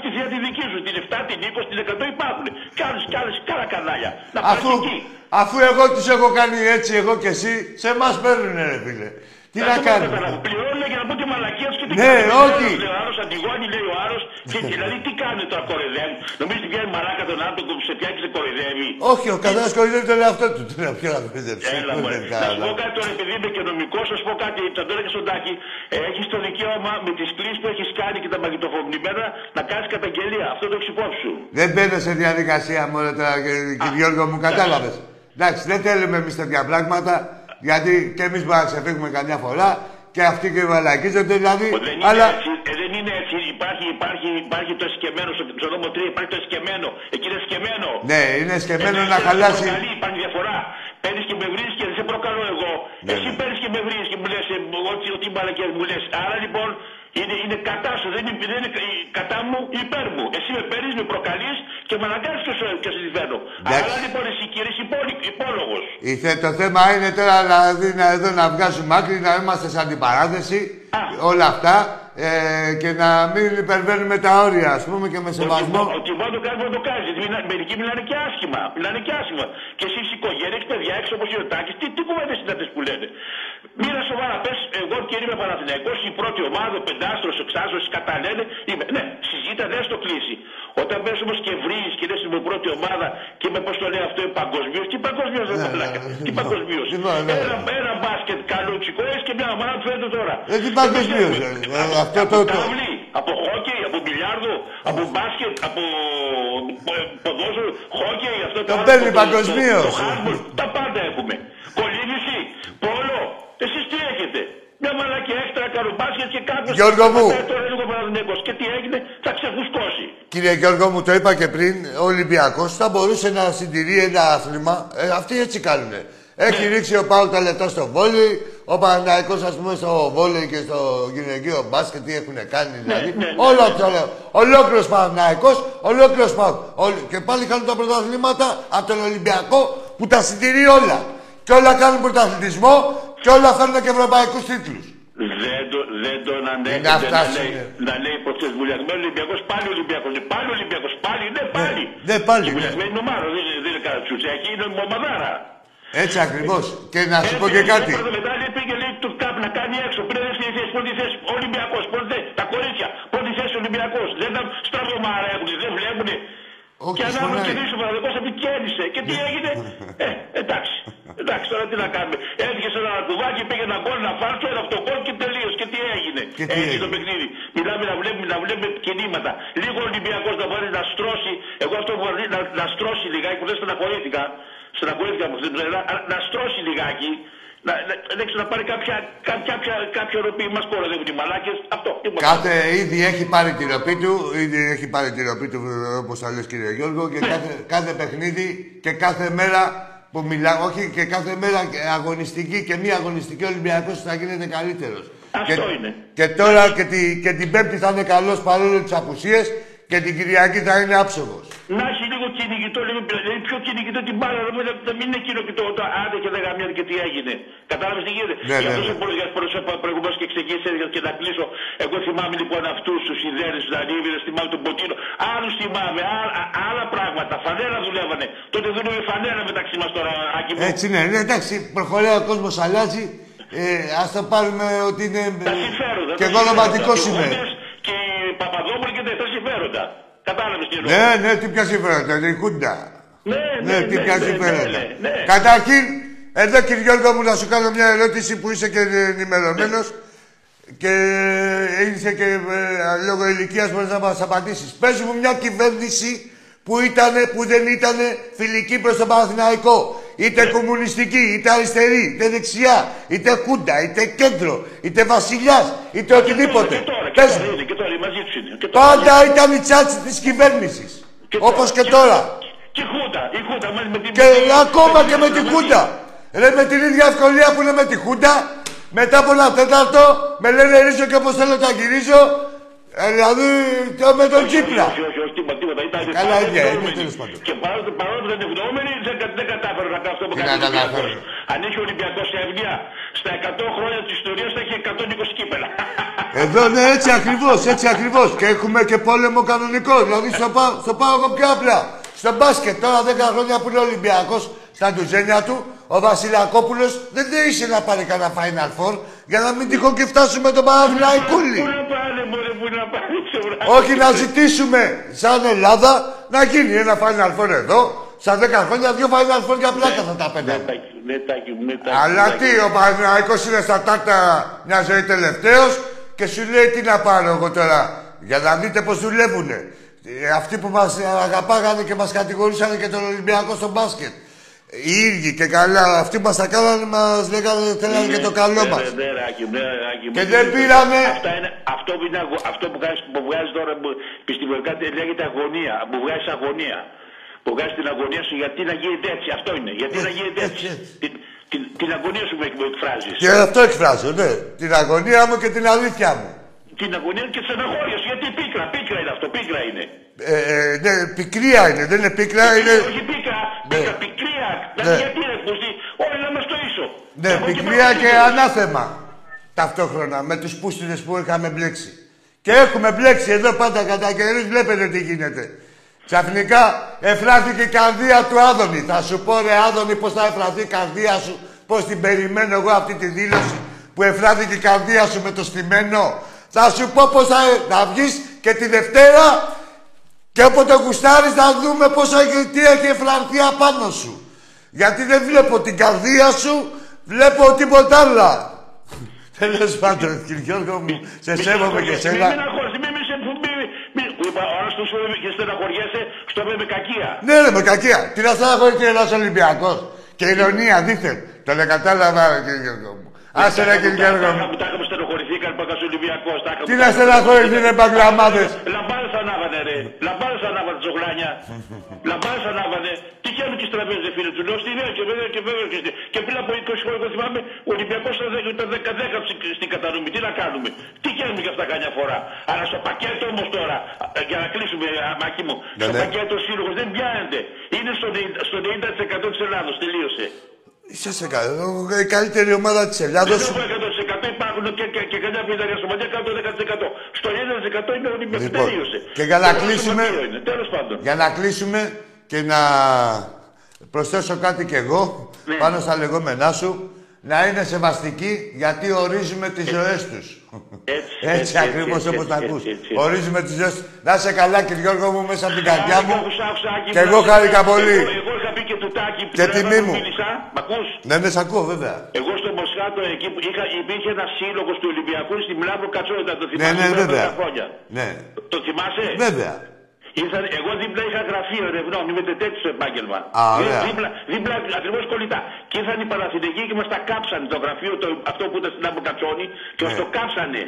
στη θεία τη δική σου, την επτά, την είκοσι, την εκατό υπάρχουν. Κι άλλες, κι άλλες, καλά κανάλια. Να πάρεις εκεί. Αφού εγώ τους έχω κάνει έτσι, εγώ και εσύ, σε εμάς παίρνουνε ρε φίλε. Τι να κάνουμε. Πληρώνουμε για να πω και μαλακία του και την κόρη. Ναι, όχι. Λέει ο Άρος, Αντιγόνη, λέει ο Άρος. Και δηλαδή τι κάνει τώρα, κοροϊδεύει. Νομίζει ότι πιάνει μαλάκα τον άνθρωπο που σε πιάνει και κοροϊδεύει. Όχι, ο καθένας κοροϊδεύει τον εαυτό του. Τι να πει να κοροϊδεύει. Έλα, μπορεί. Να σου πω κάτι τώρα, επειδή είμαι και νομικός, να σου πω κάτι. Τώρα και στον Τάκη, έχει το δικαίωμα με τις κλήσεις που έχεις κάνει και τα μαγνητοφωνημένα να κάνεις καταγγελία. Αυτό το έχεις υπόψη σου. Δεν μπαίνω σε διαδικασία μόνο τώρα, κύριε Γιώργο μου, κατάλαβες. Εντάξει, δεν θέλουμε εμείς τέτοια πράγματα. Γιατί και εμείς μπορούμε να ξεφύγουμε καμιά φορά και αυτοί και βαλακίζονται δηλαδή. Δεν είναι, αλλά... έτσι, δεν είναι έτσι. Υπάρχει, υπάρχει, υπάρχει το εσκεμμένο στο νόμο τρία, υπάρχει το εσκεμμένο. Εκεί είναι εσκεμμένο. Ναι, είναι εσκεμμένο να χαλάσει. Προκαλεί, υπάρχει διαφορά. Παίρνεις και με βρίζεις και δεν σε προκαλώ εγώ. Ναι, εσύ ναι. παίρνεις και με βρίζεις και μου λες ότι, ότι μαλακές μου λες. Άρα λοιπόν είναι, είναι κατά σου, δεν είναι, δεν είναι κατά μου υπέρ μου. Εσύ με παίρνεις, με προκαλείς και με αναγκάζεις και σου δίνω. Άρα λοιπόν εσύ κύριε υπόλογος. Το θέμα είναι τώρα δηλαδή, να, εδώ να βγάζουμε άκρη, να είμαστε σαν την παράδεση. όλα αυτά ε, και να μην υπερβαίνουμε τα όρια, ας πούμε, και με σεβασμό. Ο κυβό το κάνει, το κάνει. Μερικοί μιλάνε και άσχημα. Μιλάνε και άσχημα. Και εσείς οικογένειες, παιδιά έξω όπως οι Οτάκης, τι, τι κουβέντες είναι αυτές που λένε. Μήρα σοβαρά, πες, εγώ και είμαι Παναθηναϊκός, η πρώτη ομάδα, πεντάστρος, εξάστρος, καταλένε. Είμαι. Ναι, συζήτα, δεν στο κλείσει. Όταν πες όμως και βρεις και λες στην πρώτη ομάδα και με πώς το λέει αυτό, παγκοσμίως. Τι παγκοσμίως, δεν πλάκα. Τι παγκοσμίως. Ένα μπάσκετ καλούτσικο και μια ομάδα που φαίνεται τώρα. Ε, τι παγκοσμίως. Από τάβλη, από χόκκι, από μπιλιάρδο, από μπάσκετ, από ποδόσφαιρο, χόκκι, αυτό το παγκοσμίως. Τα πάντα έχουμε. Κολύμβηση, πόλο. Εσείς τι έχετε. Μια μαλακιά έξτρα καρουμπάσκετ και κάποιος. Γιώργο μου. Και τι έγινε, θα ξεφουσκώσει. Κύριε Γιώργο μου, το είπα και πριν, ο Ολυμπιακός θα μπορούσε να συντηρεί ένα άθλημα. Ε, αυτοί έτσι κάνουνε. Έχει ναι. ρίξει ο Πάου τα λεπτά στο βόλεϊ, ο Παναθηναϊκός ας πούμε στο βόλεϊ και στο γυναικείο μπάσκετ, τι έχουνε κάνει δηλαδή. Ναι, ναι, ναι, Όλο ναι, ναι. το λέω. Ολόκληρος Παναθηναϊκός, ολόκληρος Πάου. Και πάλι κάνουν τα πρωταθλήματα από τον Ολυμπιακό που τα συντηρεί όλα. Και όλα κάνουν πρωταθλητισμό και όλα φέρνουν και ευρωπαϊκούς τίτλους. Δεν τον το ανέχεται να, να, να λέει υποψίες βουλιασμένος Ολυμπιακός, πάλι Ολυμπιακός, πάλι Ολυμπιακός, πάλι, ναι πάλι. Ναι, ναι πάλι. Βουλιασμένοι είναι ομάδα, δεν, δεν είναι κανένα τσουτσάκι, είναι ομαδάρα. Έτσι ακριβώς. Και να σου πω και κάτι. Μετά πήγε λέει του ΚΑΠ να κάνει έξω. Πριν δεν είχε πρώτη θέση Ολυμπιακός. Τα κορίτσια, πρώτη θέση Ολυμπιακός. Δεν τα στραβωμάρα έχουν, δεν βλέπουν. Και ανάμεσα και δείξε ο Παναθηναϊκός επικέρδισε. Και τι έγινε. Ε, εντάξει. Εντάξει, τώρα τι να κάνουμε. Έβγε σε ένα κουβάκι, πήγε ένα γκολ να φάρτσε, ένα αυτοκόλ και τελείω. Και τι έγινε. Έγινε το παιχνίδι. Μιλάμε να βλέπουμε, να βλέπουμε κινήματα. Λίγο Ολυμπιακός να μπορεί να στρώσει. Εγώ αυτό μπορεί να, να στρώσει λιγάκι που δεν στεναχωρήθηκα. Στεναχωρήθηκα από αυτή την πλευρά. Να στρώσει λιγάκι. Να, να, να πάρει κάποια, κάποια, κάποια ροπή. Μα κοροϊδεύουν οι μαλάκες. Αυτό. Κάθε ήδη έχει πάρει τη ροπή του. Ήδη έχει πάρει τη ροπή του, όπως θα λες κύριε Γιώργο. Και κάθε, κάθε παιχνίδι και κάθε μέρα. Που μιλά, όχι και κάθε μέρα αγωνιστική και μη αγωνιστική Ολυμπιακός θα γίνεται καλύτερος. Αυτό και, είναι. Και τώρα και, τη, και την Πέμπτη θα είναι καλός παρόλο τις απουσίες και την Κυριακή θα είναι άψογος. Να έχει λίγο κυνηγητό, λίγο πιο κυνηγητό την μπάλα, να μην είναι εκείνο και το άντε και δεκαμιά και τι έγινε. Κατάλαβες τι γίνεται. Ναι, για αυτός ο Πολυγιάς προηγουμένως και ξεκίνησε και να κλείσω. Εγώ θυμάμαι λοιπόν αυτούς τους ιδέες, τους Ανίβηρες, θυμάμαι τον Ποτίνο. Άλλους θυμάμαι, α, α, άλλα πράγματα. Φανέλα δουλεύανε. Τότε δούλευε φανέλα μεταξύ μας τώρα, Άκη μου. Έτσι ναι, ναι, εντάξει, προχωράει ο κόσμος, αλλάζει. Ε, ας το πάρουμε ότι είναι. Τα συμφέροντα. Και εγώ ρομαντικός είμαι. Και Παπαδόπουλοι και τα συμφέροντα. Κατάλαβες τι εννοώ. Ναι, ναι, τι πια συμφέροντα, η Χούντα. Ναι, ναι, τι πια συμφέροντα. Καταρχήν, εδώ κύριε Γιώργο μου να σου κάνω μια ερώτηση που είσαι και ενημερωμένος και είσαι και ε, λόγω ηλικίας μπορείς να μας απαντήσεις. Πες μου μια κυβέρνηση που ήτανε, που δεν ήταν φιλική προς τον Παναθηναϊκό. Είτε κομμουνιστική, είτε αριστερή, είτε δεξιά, είτε κούντα, είτε κέντρο, είτε βασιλιάς, είτε οτιδήποτε. Πες μου. Πάντα ήταν η τσάτση της κυβέρνησης. Όπως και τώρα. Και ακόμα και με τη Χούντα. Ρε με την ίδια ευκολία που είναι με τη Χούντα, μετά από ένα τέταρτο, με λένε ρίζο και όπως θέλω τα γυρίζω, δηλαδή με τον Τσίπρα. Καλά ίδια, είναι τέλος πάντων. Και παρότι δεν ευνοούμενοι, δεν κατάφερε να κάνω αυτό που κάνει ο Ολυμπιακός. Αν είχε ο Ολυμπιακός εύνοια, στα εκατό χρόνια της ιστορίας θα είχε εκατόν είκοσι κύπελα. Εδώ ναι, έτσι ακριβώς, έτσι ακριβώς. Και έχουμε και πόλεμο κανονικό, δηλαδή στο πάω εγώ πιο απλά. Στο μπάσκετ τώρα δέκα χρόνια που είναι Ολυμπιακός, στα ντουζένια του, ο Βασιλακόπουλος δεν ήθελε να πάρει κανένα Final Four για να μην τυχόν και φτάσουμε τον Παναθηναϊκούλη. Όχι να ζητήσουμε σαν Ελλάδα να γίνει ένα Final Four εδώ, στα δέκα χρόνια δύο Final Four για πλάκα θα τα πέντε. Αλλά τι, ο Παναθηναϊκός είναι στα τάκτα μια ζωή τελευταίος και σου λέει τι να πάρω εγώ τώρα, για να δείτε πώς δουλεύουνε. Αυτοί που μας αγαπάγανε και μας κατηγορούσαν και τον Ολυμπιακό στο μπάσκετ. Οι ίδιοι και καλά, αυτοί μας τα κάνανε, μας λέγανε θέλανε και το καλό μας. Και δεν πήραμε. Αυτό που βγάζεις τώρα επιστημονικά λέγεται αγωνία. Που βγάζεις αγωνία. Που βγάζεις την αγωνία σου γιατί να γίνεται έτσι. Αυτό είναι. Γιατί να γίνεται έτσι. Την αγωνία σου που εκφράζεις. Και αυτό εκφράζω, ναι. Την αγωνία μου και την αλήθεια μου. Την αγωνία και τη στεναχώρια σου. Γιατί πίκρα, πίκρα είναι αυτό, πίκρα είναι. Ναι, πικρία είναι, δεν είναι πίκρα, είναι. Όχι πίκρα, πίκρα, πικρία. Δηλαδή γιατί είναι, Πουστή, όλοι να είμαστε στο ίσο. Ναι, πικρία και ανάθεμα. ταυτόχρονα με τους πούστιδες που είχαμε μπλέξει. Και έχουμε μπλέξει εδώ πάντα κατά καιρούς, βλέπετε τι γίνεται. Ξαφνικά εφράθηκε η καρδία του Άδωνη. Θα σου πω ρε Άδωνη πώς θα εφραθεί η καρδία σου, πώς την περιμένω εγώ αυτή τη δήλωση που εφράθηκε η καρδία σου με το στημένο. Θα σου πω πώς θα, θα βγεις και τη Δευτέρα και όποτε γουστάρεις να δούμε πόσο τι έχει εφρανθεί απάνω σου. Γιατί δεν βλέπω την καρδία σου, βλέπω τίποτα άλλα. Τέλος πάντων, κύριε Γιώργο μου, σε σέβομαι και σένα. Ο άλλος του σου είπε και στεναχωριέσαι, στο είπε με κακία. Ναι, ρε, με κακία. Τι να στεναχωρεί και ένας Ολυμπιακός. Και ηρωνία, δείχτε. Τον εκατάλαβα, ρε, κύριε Γιώργο μου. Άσε ρε, κύριε Γιώργο μου. Που τα είχαμε στεναχωρηθήκαν, που έκανας Ολυμπιακός. Τι να στεναχωρηθεί, ρε, παγκλαμάδες. Λαμπάδες ανάβανε, ρε. Λαμπάδες ανάβανε, ζωγλάνια. Λαμπάδες ανάβανε. Τυχαίνουν και στραβές, δε φίλε του. Λέω στη Νέα και βέβαια και βέβαια και στη. Και πριν από είκοσι χρόνια θυμάμαι, ο Ολυμπιακός ήταν δέκα δέκα στην κατανομή. Τι να κάνουμε. Τυχαίνουν και αυτά καμιά φορά. Αλλά στο πακέτο όμως τώρα, για να κλείσουμε, αμάκι μου, στο πακέτο ο σύλλογος δεν πιάνεται. Είναι στο ενενήντα τοις εκατό της Ελλάδος. Τελείωσε. Είσαστε η καλύτερη ομάδα της Ελλάδος. Δεν έχουμε εκατό τοις εκατό, υπάρχουν και καμιά πενταριά στο μαντιά, κάτω δέκα τοις εκατό. Στο ενενήντα τοις εκατό είναι Ολυμπιακός. Τελείωσε. Και για να κλείσουμε, για να κλείσουμε και να προσθέσω κάτι κι εγώ, ναι, πάνω στα λεγόμενά σου, να είναι σεβαστικοί, γιατί ορίζουμε τις ζωές τους. Έτσι, έτσι, έτσι ακριβώς όπως τα ακούς. Ορίζουμε τις ζωές τους. Να είσαι καλά, κύριε Γιώργο μου, μέσα από την καρδιά μου. Και εγώ χάρηκα πολύ. Εγώ είχα πει και του Τάκη, και τιμή μου. Μ' ακούς? Ναι, ναι, σ' ακούω, βέβαια. Εγώ στο Μοσχάτο, εκεί που υπήρχε ένας σύλλογος του Ολυμπιακού, στην Πλάβο Κατσόλτα, το θυμάσαι? Το θυμάσαι? Βέβαια. Ήθαν, εγώ δίπλα είχα γραφείο ερευνών, είμαι τετέτης στο επάγγελμα. Α, ωραία. Δίπλα, δίπλα ακριβώς κολλητά. Και ήρθαν οι Παναθηναϊκοί και μας τα κάψανε το γραφείο, το, αυτό που ήταν στην Άμπο Κατσόνη, και μας, ναι, το κάψανε.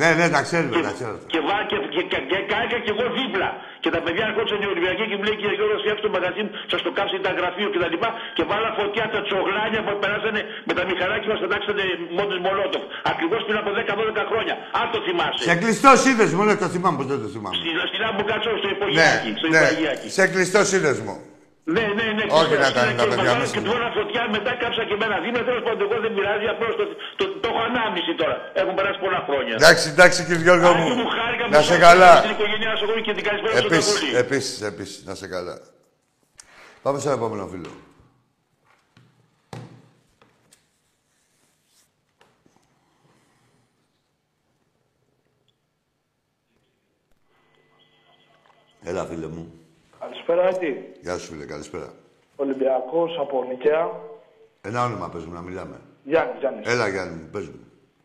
Ναι, ναι, τα ξέρουμε, και, τα ξέρουμε. Και, και, και, και, και κάηκα και εγώ δίπλα. Και τα παιδιά έρχονταν οι Ολυμπιακοί και μου λέει: κύριε Γιώργο, φτιάξτε το μαγαζί μου, σας το κάψανε τα γραφείο κτλ. Και, και βάλα φωτιά τα τσογλάνια που περάσανε με τα μηχανάκια μας, πετάξανε μόνο Μολότοφ. Ακριβώς πριν από δέκα δώδεκα χρόνια. Αν το θυμάσαι. Σε κλειστό σύνδεσμο, ναι, το θυμάμαι, δεν το θυμάμαι. Στην, στην Άμπο Κατσόνη, στο υπογειάκι. Ναι, ναι. Σε κλειστό σύνδεσμο. Ναι, ναι, ναι. Όχι να κάνει τα παιδιά μας. Και του έβαλα φωτιά, μετά κάψα και μένα. Δίμετρο, τέλος πάντων, εγώ δεν πειράζει, απλώς το, το, το έχω ανάμνηση τώρα. Έχουν περάσει πολλά χρόνια. Εντάξει, εντάξει, κύριε Γιώργο μου. Να σε καλά. Επίσης, επίσης, επίσης, να σε καλά. Πάμε στον επόμενο φίλο. Έλα, φίλε μου. Καλησπέρα, Άκη. Γεια σου, φίλε, καλησπέρα. Ολυμπιακός από Νικαία. Ένα όνομα παίζουμε να μιλάμε. Γιάννη, Γιάννη. Έλα, Γιάννη, παίζουμε.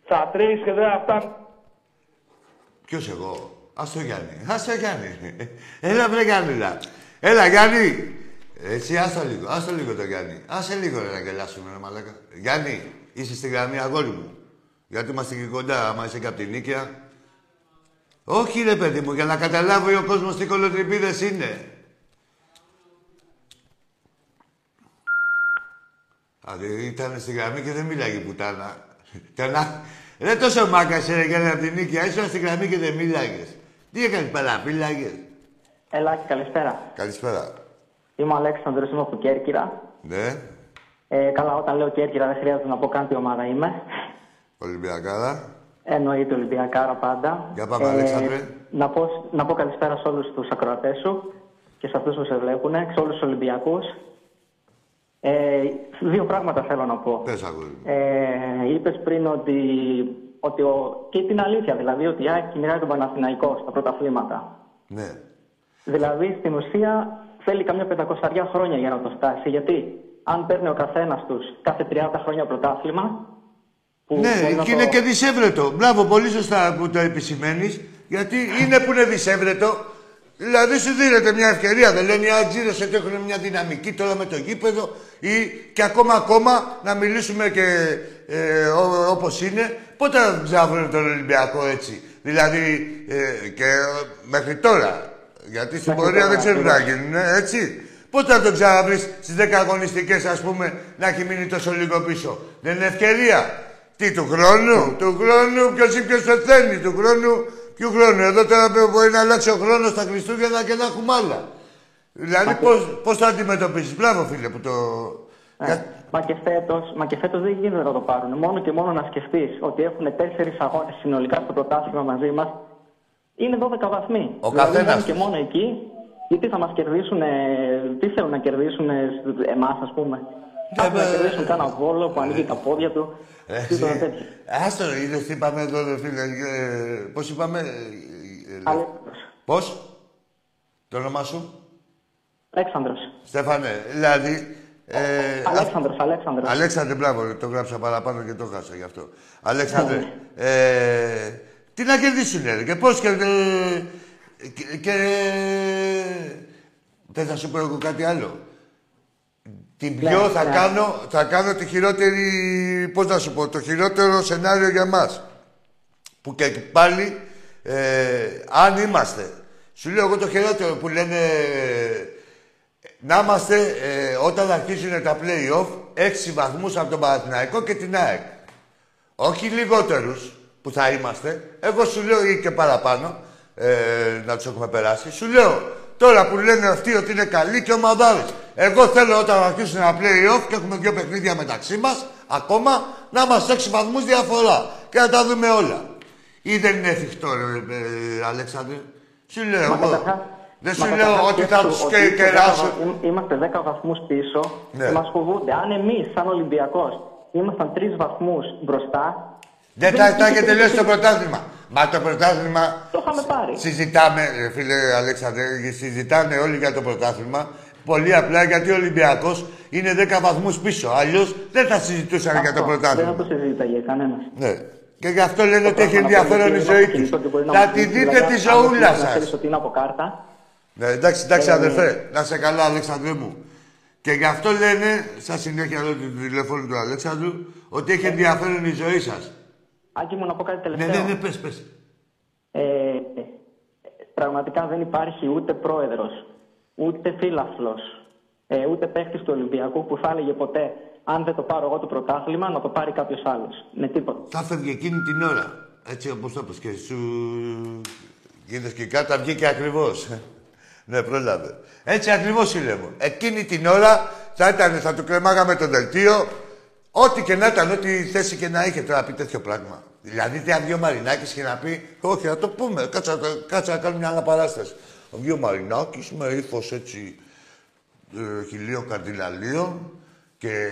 Θα τρεις και δεν αυτά. Ποιος εγώ? Ας το Γιάννη. Ας το Γιάννη. Έλα, βρε Γιάννηλα. Έλα, Γιάννη. Έτσι, άστο λίγο. Άστο λίγο το Γιάννη. Άσε λίγο, ρε, να γελάσουμε, ρε μαλάκα. Γιάννη, είσαι στην γραμμή, αγόρι μου. Γιατί είμαστε και κοντά, άμα είσαι και από την Νίκαια. Όχι, ρε παιδί μου, για να καταλάβει ο κόσμος τι κολοτριπίδες είναι. Δηλαδή ήταν στη γραμμή και δεν μίλαγε η πουτάνα. Ρε τόσο μάκας έλεγε από την Νίκαια, ήσουν στη γραμμή και δεν μίλαγες. Τι έκανες, παραπίλαγες? Έλα, καλησπέρα. Καλησπέρα. Είμαι ο Αλέξανδρος, είμαι από Κέρκυρα. Ναι. Ε, καλά, όταν λέω Κέρκυρα δεν χρειάζεται να πω καν τι ομάδα είμαι. Ολυμπιακάρα. Εννοείται Ολυμπιακάρα πάντα. Για πάμε, ε, Αλέξανδρε. Να πω, να πω καλησπέρα σε όλους τους ακροατές σου και σε αυτούς που σε βλέπουν, σε όλους τους Ολυμπιακούς. Ε, δύο πράγματα θέλω να πω. Πες, αγόρι. Ε, είπες πριν ότι, ότι ο, και την αλήθεια, δηλαδή ότι η ΑΕΚ μοιράζει τον Παναθηναϊκό στα πρωταθλήματα. Ναι. Δηλαδή στην ουσία θέλει καμιά πεντακοσαριά χρόνια για να το φτάσει. Γιατί αν παίρνει ο καθένας τους κάθε τριάντα χρόνια πρωτάθλημα. Ναι, και είναι το... και δυσέβρετο. Μπράβο, πολύ σωστά που το επισημαίνεις. Γιατί είναι που είναι δυσέβρετο. Δηλαδή σου δίνεται μια ευκαιρία. Δεν λένε οι ατζίδες ότι έχουν μια δυναμική τώρα με το γήπεδο ή και ακόμα ακόμα να μιλήσουμε και ε, ό, όπως είναι. Πότε θα ψάχνουν τον Ολυμπιακό έτσι. Δηλαδή ε, και μέχρι τώρα. Γιατί στην πορεία δεν ξέρουν να γίνουν, έτσι. Πότε θα τον ξαναβρεις στις δέκα αγωνιστικές, ας πούμε, να έχει μείνει τόσο λίγο πίσω? Δεν είναι ευκαιρία. Τι, του χρόνου, του χρόνου, ποιος ή ποιος πεθαίνει, του χρόνου, ποιου χρόνου. Εδώ τώρα μπορεί να αλλάξει ο χρόνος τα Χριστούγεννα και να έχουμε άλλα. Δηλαδή, πώς, πώς το αντιμετωπίζεις? Μπράβο, φίλε, που το... Ε. Για... Μα και φέτος, μα και φέτος δεν γίνεται να το πάρουν. Μόνο και μόνο να σκεφτείς ότι έχουν τέσσερις αγώνες συνολικά στο πρωτάθλημα μαζί μας. Είναι δώδεκα βαθμοί. Ο δηλαδή, καθένας. Και μόνο εκεί, γιατί θα μας κερδίσουν, τι θέλουν να κερδίσουν εμάς, ας πούμε. Δεν θα κερδίσουν κανένα Βόλο που ανοίγει τα πόδια του. Άστο, είδε τι είπαμε εδώ, φίλε. Πώς είπαμε. Πώς. Το όνομά σου. Αλέξανδρος. Στέφανε, δηλαδή. Ε, Αλέξανδρος, Αλέξανδρος. Αλέξανδρε, μπράβο, το γράψα παραπάνω και το χάσα γι' αυτό. Αλέξανδρε, ε, τι να κερδίσουνε, και πώς και... και, και δεν θα σου πω εγώ κάτι άλλο. Την πιο ναι, θα, ναι. Κάνω, θα κάνω τη χειρότερη... Πώς να σου πω, το χειρότερο σενάριο για μας. Που και πάλι, ε, αν είμαστε. Σου λέω εγώ το χειρότερο που λένε... Να είμαστε, ε, όταν αρχίσουν τα play-off, έξι βαθμούς από τον Παναθηναϊκό και την ΑΕΚ. Όχι λιγότερους που θα είμαστε. Εγώ σου λέω ή και παραπάνω, ε, να τους έχουμε περάσει. Σου λέω, τώρα που λένε αυτοί ότι είναι καλοί και ομαδάρες. Εγώ θέλω όταν αρχίσουν τα play-off και έχουμε δύο παιχνίδια μεταξύ μας, ακόμα, να είμαστε έξι βαθμούς διαφορά. Και να τα δούμε όλα. Ή δεν είναι εφικτό, ρε, ε, Αλέξανδρε. Σου λέω εγώ. Δεν σου λέω ότι θα τους κεράσουν. Είμαστε δέκα βαθμούς πίσω ναι. Και μας φοβούνται. Αν εμείς, σαν Ολυμπιακός, ήμασταν τρεις βαθμούς μπροστά... Δεν θα είχε τελειώσει το πρωτάθλημα. Μα το πρωτάθλημα... Το είχαμε πάρει. Συζητάμε, φίλε Αλέξανδρε, συζητάνε όλοι για το πρωτάθλημα. Πολύ απλά γιατί ο Ολυμπιακός είναι δέκα βαθμούς πίσω. Αλλιώς δεν θα συζητούσαν για το πρωτάθλημα. Δεν θα το συζητάγε κανένας. Ναι. Και γι' αυτό λένε ότι έχει ενδιαφέρον η ζωή τους. Θα τη δείτε τη ζωούλα σας. Ναι, εντάξει, εντάξει, ε, αδερφέ. Να είσαι καλά, Αλέξανδρε μου. Και γι' αυτό λένε, στα συνέχεια εδώ του τηλεφώνου του Αλέξανδρου, ότι έχει ενδιαφέρον η ζωή σας. Άκη μου, να πω κάτι τελευταίο. Ναι, ναι, ναι, πες, πες. Ε, πραγματικά δεν υπάρχει ούτε πρόεδρος, ούτε φίλαθλος, ε, ούτε παίχτης του Ολυμπιακού που θα έλεγε ποτέ, αν δεν το πάρω εγώ το πρωτάθλημα, να το πάρει κάποιος άλλος. Με τίποτα. Θα φεύγει εκείνη την ώρα. Έτσι, όπως το πες και σου... Είδες και κάτω, βγήκε ακριβώς. Ναι, πρόλαβε. Έτσι ακριβώς είναι μου. Εκείνη την ώρα θα, ήταν, θα του κρεμάγαμε το δελτίο, ό,τι και να ήταν, ό,τι θέση και να είχε τώρα να πει τέτοιο πράγμα. Δηλαδή, τι αν βγει ο Μαρινάκης και να πει, όχι, να το πούμε, κάτσε, κάτσε να κάνουμε μια αναπαράσταση. Ο βγει ο Μαρινάκης με ύφος έτσι ε, χιλίων καρδιλαλίων και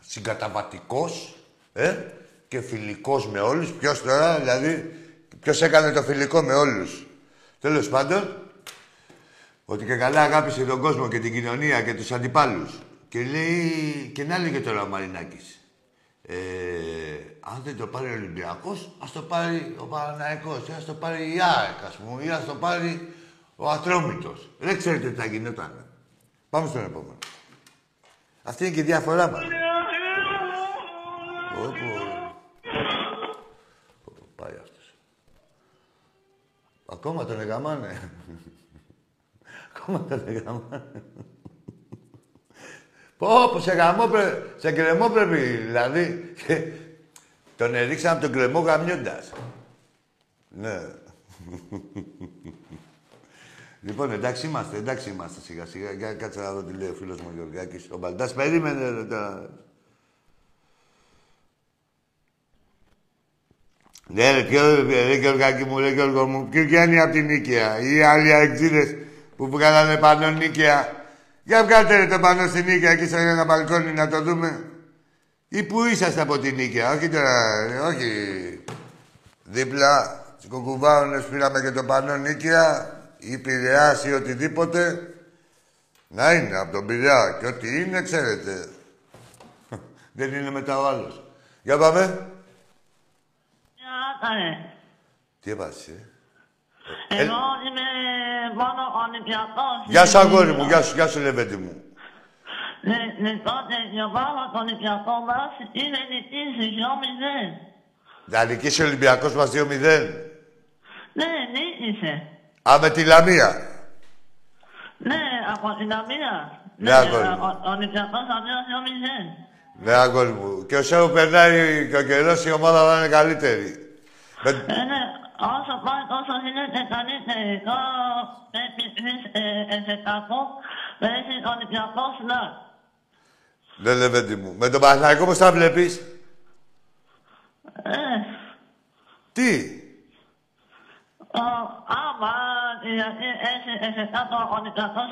συγκαταβατικός ε, και φιλικός με όλους. Ποιος τώρα, δηλαδή, ποιος έκανε το φιλικό με όλους. Τέλος πάντων. Ότι και καλά αγάπησε τον κόσμο και την κοινωνία και τους αντιπάλους. Και λέει, και να λέγε τώρα ο Μαρινάκης. Ε, αν δεν το πάρει ο Ολυμπιακός, ας το πάρει ο Παναθηναϊκός, ας το πάρει η ΑΕΚ, ας πούμε, ή ας το πάρει ο Ατρόμητος. Δεν ξέρετε τι θα γινόταν. Πάμε στον επόμενο. Αυτή είναι και η διαφορά μας. Όπου πάει αυτός. Ακόμα τον εγαμάνε. Ακόμα τα γράμματα. Πω, σε γαμό πρέπει, σε κρεμό πρέπει, δηλαδή. Τον έριξαν από τον κρεμό γαμιώντας. Ναι. Λοιπόν, εντάξει είμαστε, εντάξει είμαστε σιγά σιγά. Κάτσε να δω τι λέει ο φίλος μου ο Γεωργιάκης. Ο Μπαλτάς περίμενε, ρε, τα... Ναι, ρε, Γεωργιάκη μου, ρε, Γεωργό μου. Ποιοι βγαίνει από την Νίκαια, οι άλλοι αεξίδες. Που βγάλανε πανό Νίκαια. Για βγάλτε ρε το πανό στη Νίκαια εκεί σε ένα μπαλκόνι να το δούμε. Ή που είσαστε από τη Νίκαια, όχι τώρα, όχι. Δίπλα, στις Κουκουβάωνες πήραμε και το πανό Νίκαια. Ή Πειραιάς ή οτιδήποτε. Να είναι από τον Πειραιά. Και ό,τι είναι, ξέρετε. Δεν είναι μετά ο άλλος. Για πάμε. Γεια, ναι. Τι έπασες, ε? Εγώ είμαι μόνο Ολυμπιακός. Γεια σου, αγόρι μου. Γεια σου, γεια σου, λεβέντη μου. Λοιπόν, εγώ βάλω τον Ολυμπιακό μας, είναι νικήσει δύο μηδέν. Να νικήσει ο Ολυμπιακός μας δύο μηδέν. Ναι, νίκησε. Α, με τη Λαμία. Ναι, από τη Λαμία. Ναι, αγόρι μου. Ο Ολυμπιακός μας δύο μηδέν. Ναι, αγόρι μου. Και όσο περνάει και ο καιρός, η ομάδα θα είναι καλύτερη. Όσο πάει, όσο γίνεται καλύτερη. Τώρα πρέπει να είσαι κακό, πρέπει ο Ολυμπιακός να. Λε, λεβέντη μου. Με τον Παναθηναϊκό πώς τα βλέπεις? Ε. Τι? Άμα είσαι κάτω ο Νικατός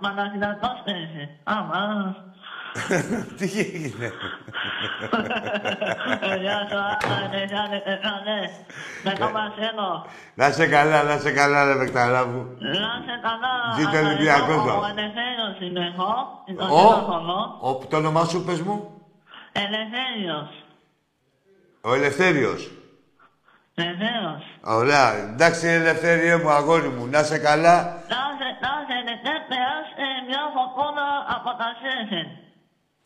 Παναθηναϊκός είσαι. Άμα. Τι έγινε? Να σε καλά, να σε καλά, ρε παιχταρά μου. Να σε καλά. Ζήτω Ολυμπιακό μου. Ο Ελευθέριος είμαι εγώ. Το όνομά σου, πες μου. Ελευθέριος. Ο Ελευθέριος. Βεβαίως. Ωραία. Εντάξει, Ελευθερία μου, αγόρι μου. Να σε καλά. Να σε ελευθέρας, μια φωτόνα από τα σέσεν.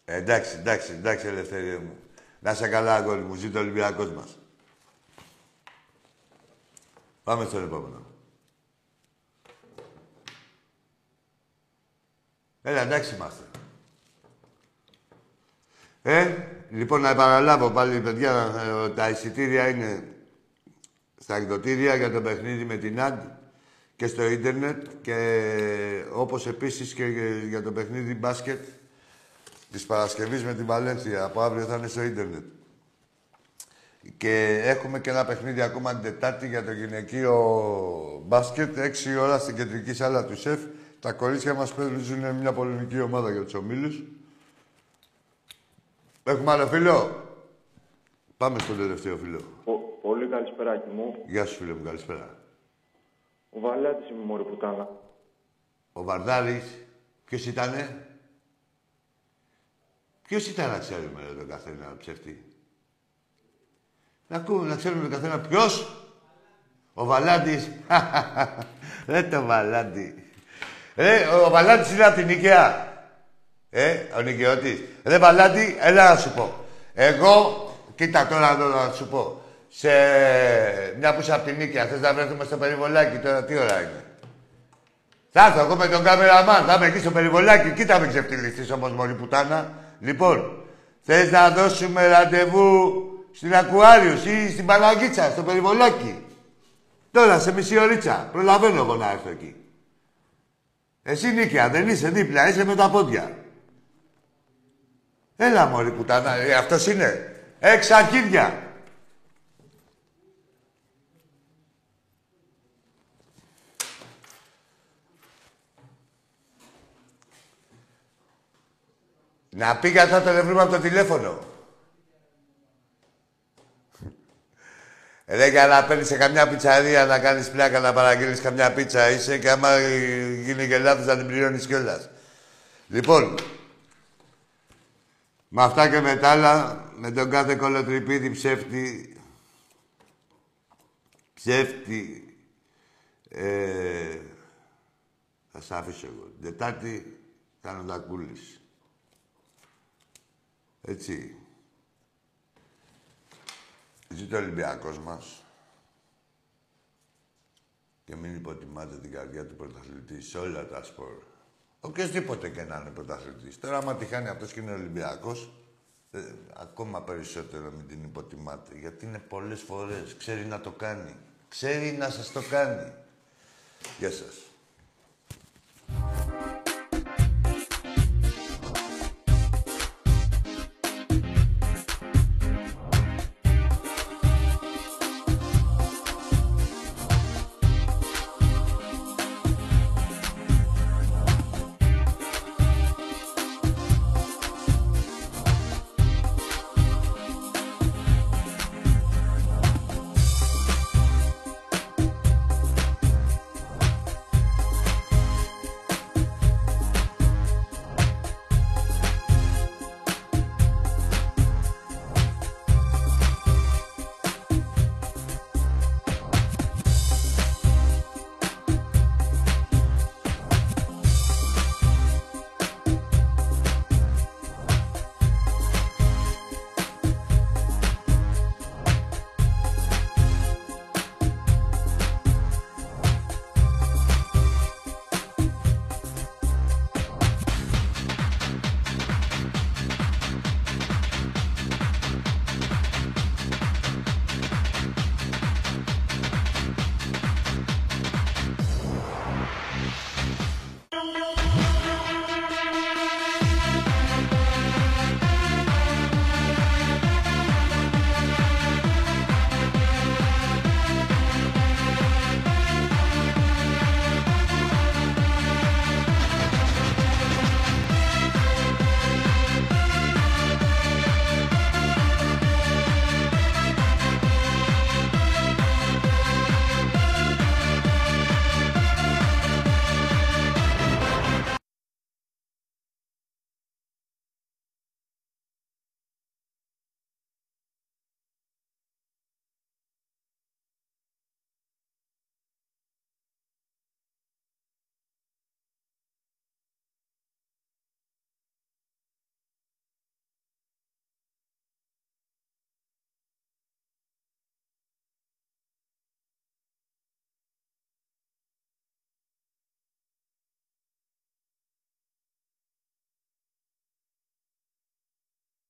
Εντάξει, εντάξει, εντάξει, Ελευθερία μου. Να σε καλά, αγόρι μου. Ζήτω ο Ολυμπιακός μας. Πάμε στον επόμενο. Έλα, εντάξει είμαστε. Ε, λοιπόν, να επαναλάβω πάλι, παιδιά, τα εισιτήρια είναι στα εκδοτήρια για το παιχνίδι με την Άντ και στο ίντερνετ και όπως επίσης και για το παιχνίδι μπάσκετ της Παρασκευής με την Βαλένθια. Από αύριο θα είναι στο ίντερνετ. Και έχουμε και ένα παιχνίδι ακόμα την Τετάρτη για το γυναικείο μπάσκετ. Έξι ώρα στην κεντρική σάλα του ΣΕΦ. Τα κορίτσια μας παίζουν μια πολεμική ομάδα για τους ομίλους. Έχουμε άλλο φίλο. Πάμε στο τελευταίο φίλο. Πολύ καλησπεράκι μου. Γεια σου, φίλε μου, καλησπέρα. Ο Βαλάτης μου, μωρή πουτάνα. Ο Βαρδάρης, ποιος ήτανε? Ποιος ήταν να ξέρουμε εδώ τον καθένα ψευτή. Να ακούμε, να ξέρουμε τον καθένα ποιος. Ο Βαλάτης. Ρε το Βαλάτη. Ρε, ο Βαλάτης είναι από την Νικαία. Ε, ο Νικαιώτης. Ρε Βαλάτη, έλα να σου πω. Εγώ, κοίτα τώρα εδώ να σου πω. Σε μια που είσαι απ' την Νίκαια, θες να βρεθούμε στο περιβολάκι τώρα, τι ώρα είναι? Θα έρθω εγώ με τον κάμεραμάν, θα είμαι εκεί στο περιβολάκι, κοίτα με ξεφτυλιστείς όμως μωρή πουτάνα. Λοιπόν, θες να δώσουμε ραντεβού στην Ακουάριος ή στην Παναγίτσα, στο περιβολάκι? Τώρα σε μισή ωρίτσα, προλαβαίνω εγώ να έρθω εκεί. Εσύ Νίκαια, δεν είσαι δίπλα, είσαι με τα πόδια. Έλα μωρή πουτάνα, ε, αυτός είναι. Έξ' αρχίδια. Να πει γιατί θα τον βρούμε από το τηλέφωνο. Ρε, να παίρνεις σε καμιά πιτσαρία να κάνεις πλάκα, να παραγγείλεις καμιά πίτσα είσαι και άμα γίνει και λάθος να την πληρώνεις κιόλας. Λοιπόν, με αυτά και με τα άλλα, με τον κάθε κολοτριπίδι ψεύτη, ψεύτη, ε, θα σ' άφησω εγώ. Τετάρτη κάνω τα κούλης. Έτσι. Ζήτω ο Ολυμπιακός μας. Και μην υποτιμάτε την καρδιά του πρωταθλητή σε όλα τα σπορ. Οποιοςδήποτε και να είναι πρωταθλητής. Τώρα, άμα τυχάνει αυτός και είναι Ολυμπιακός, ε, ακόμα περισσότερο μην την υποτιμάτε. Γιατί είναι πολλές φορές. Ξέρει να το κάνει. Ξέρει να σας το κάνει. Γεια σας.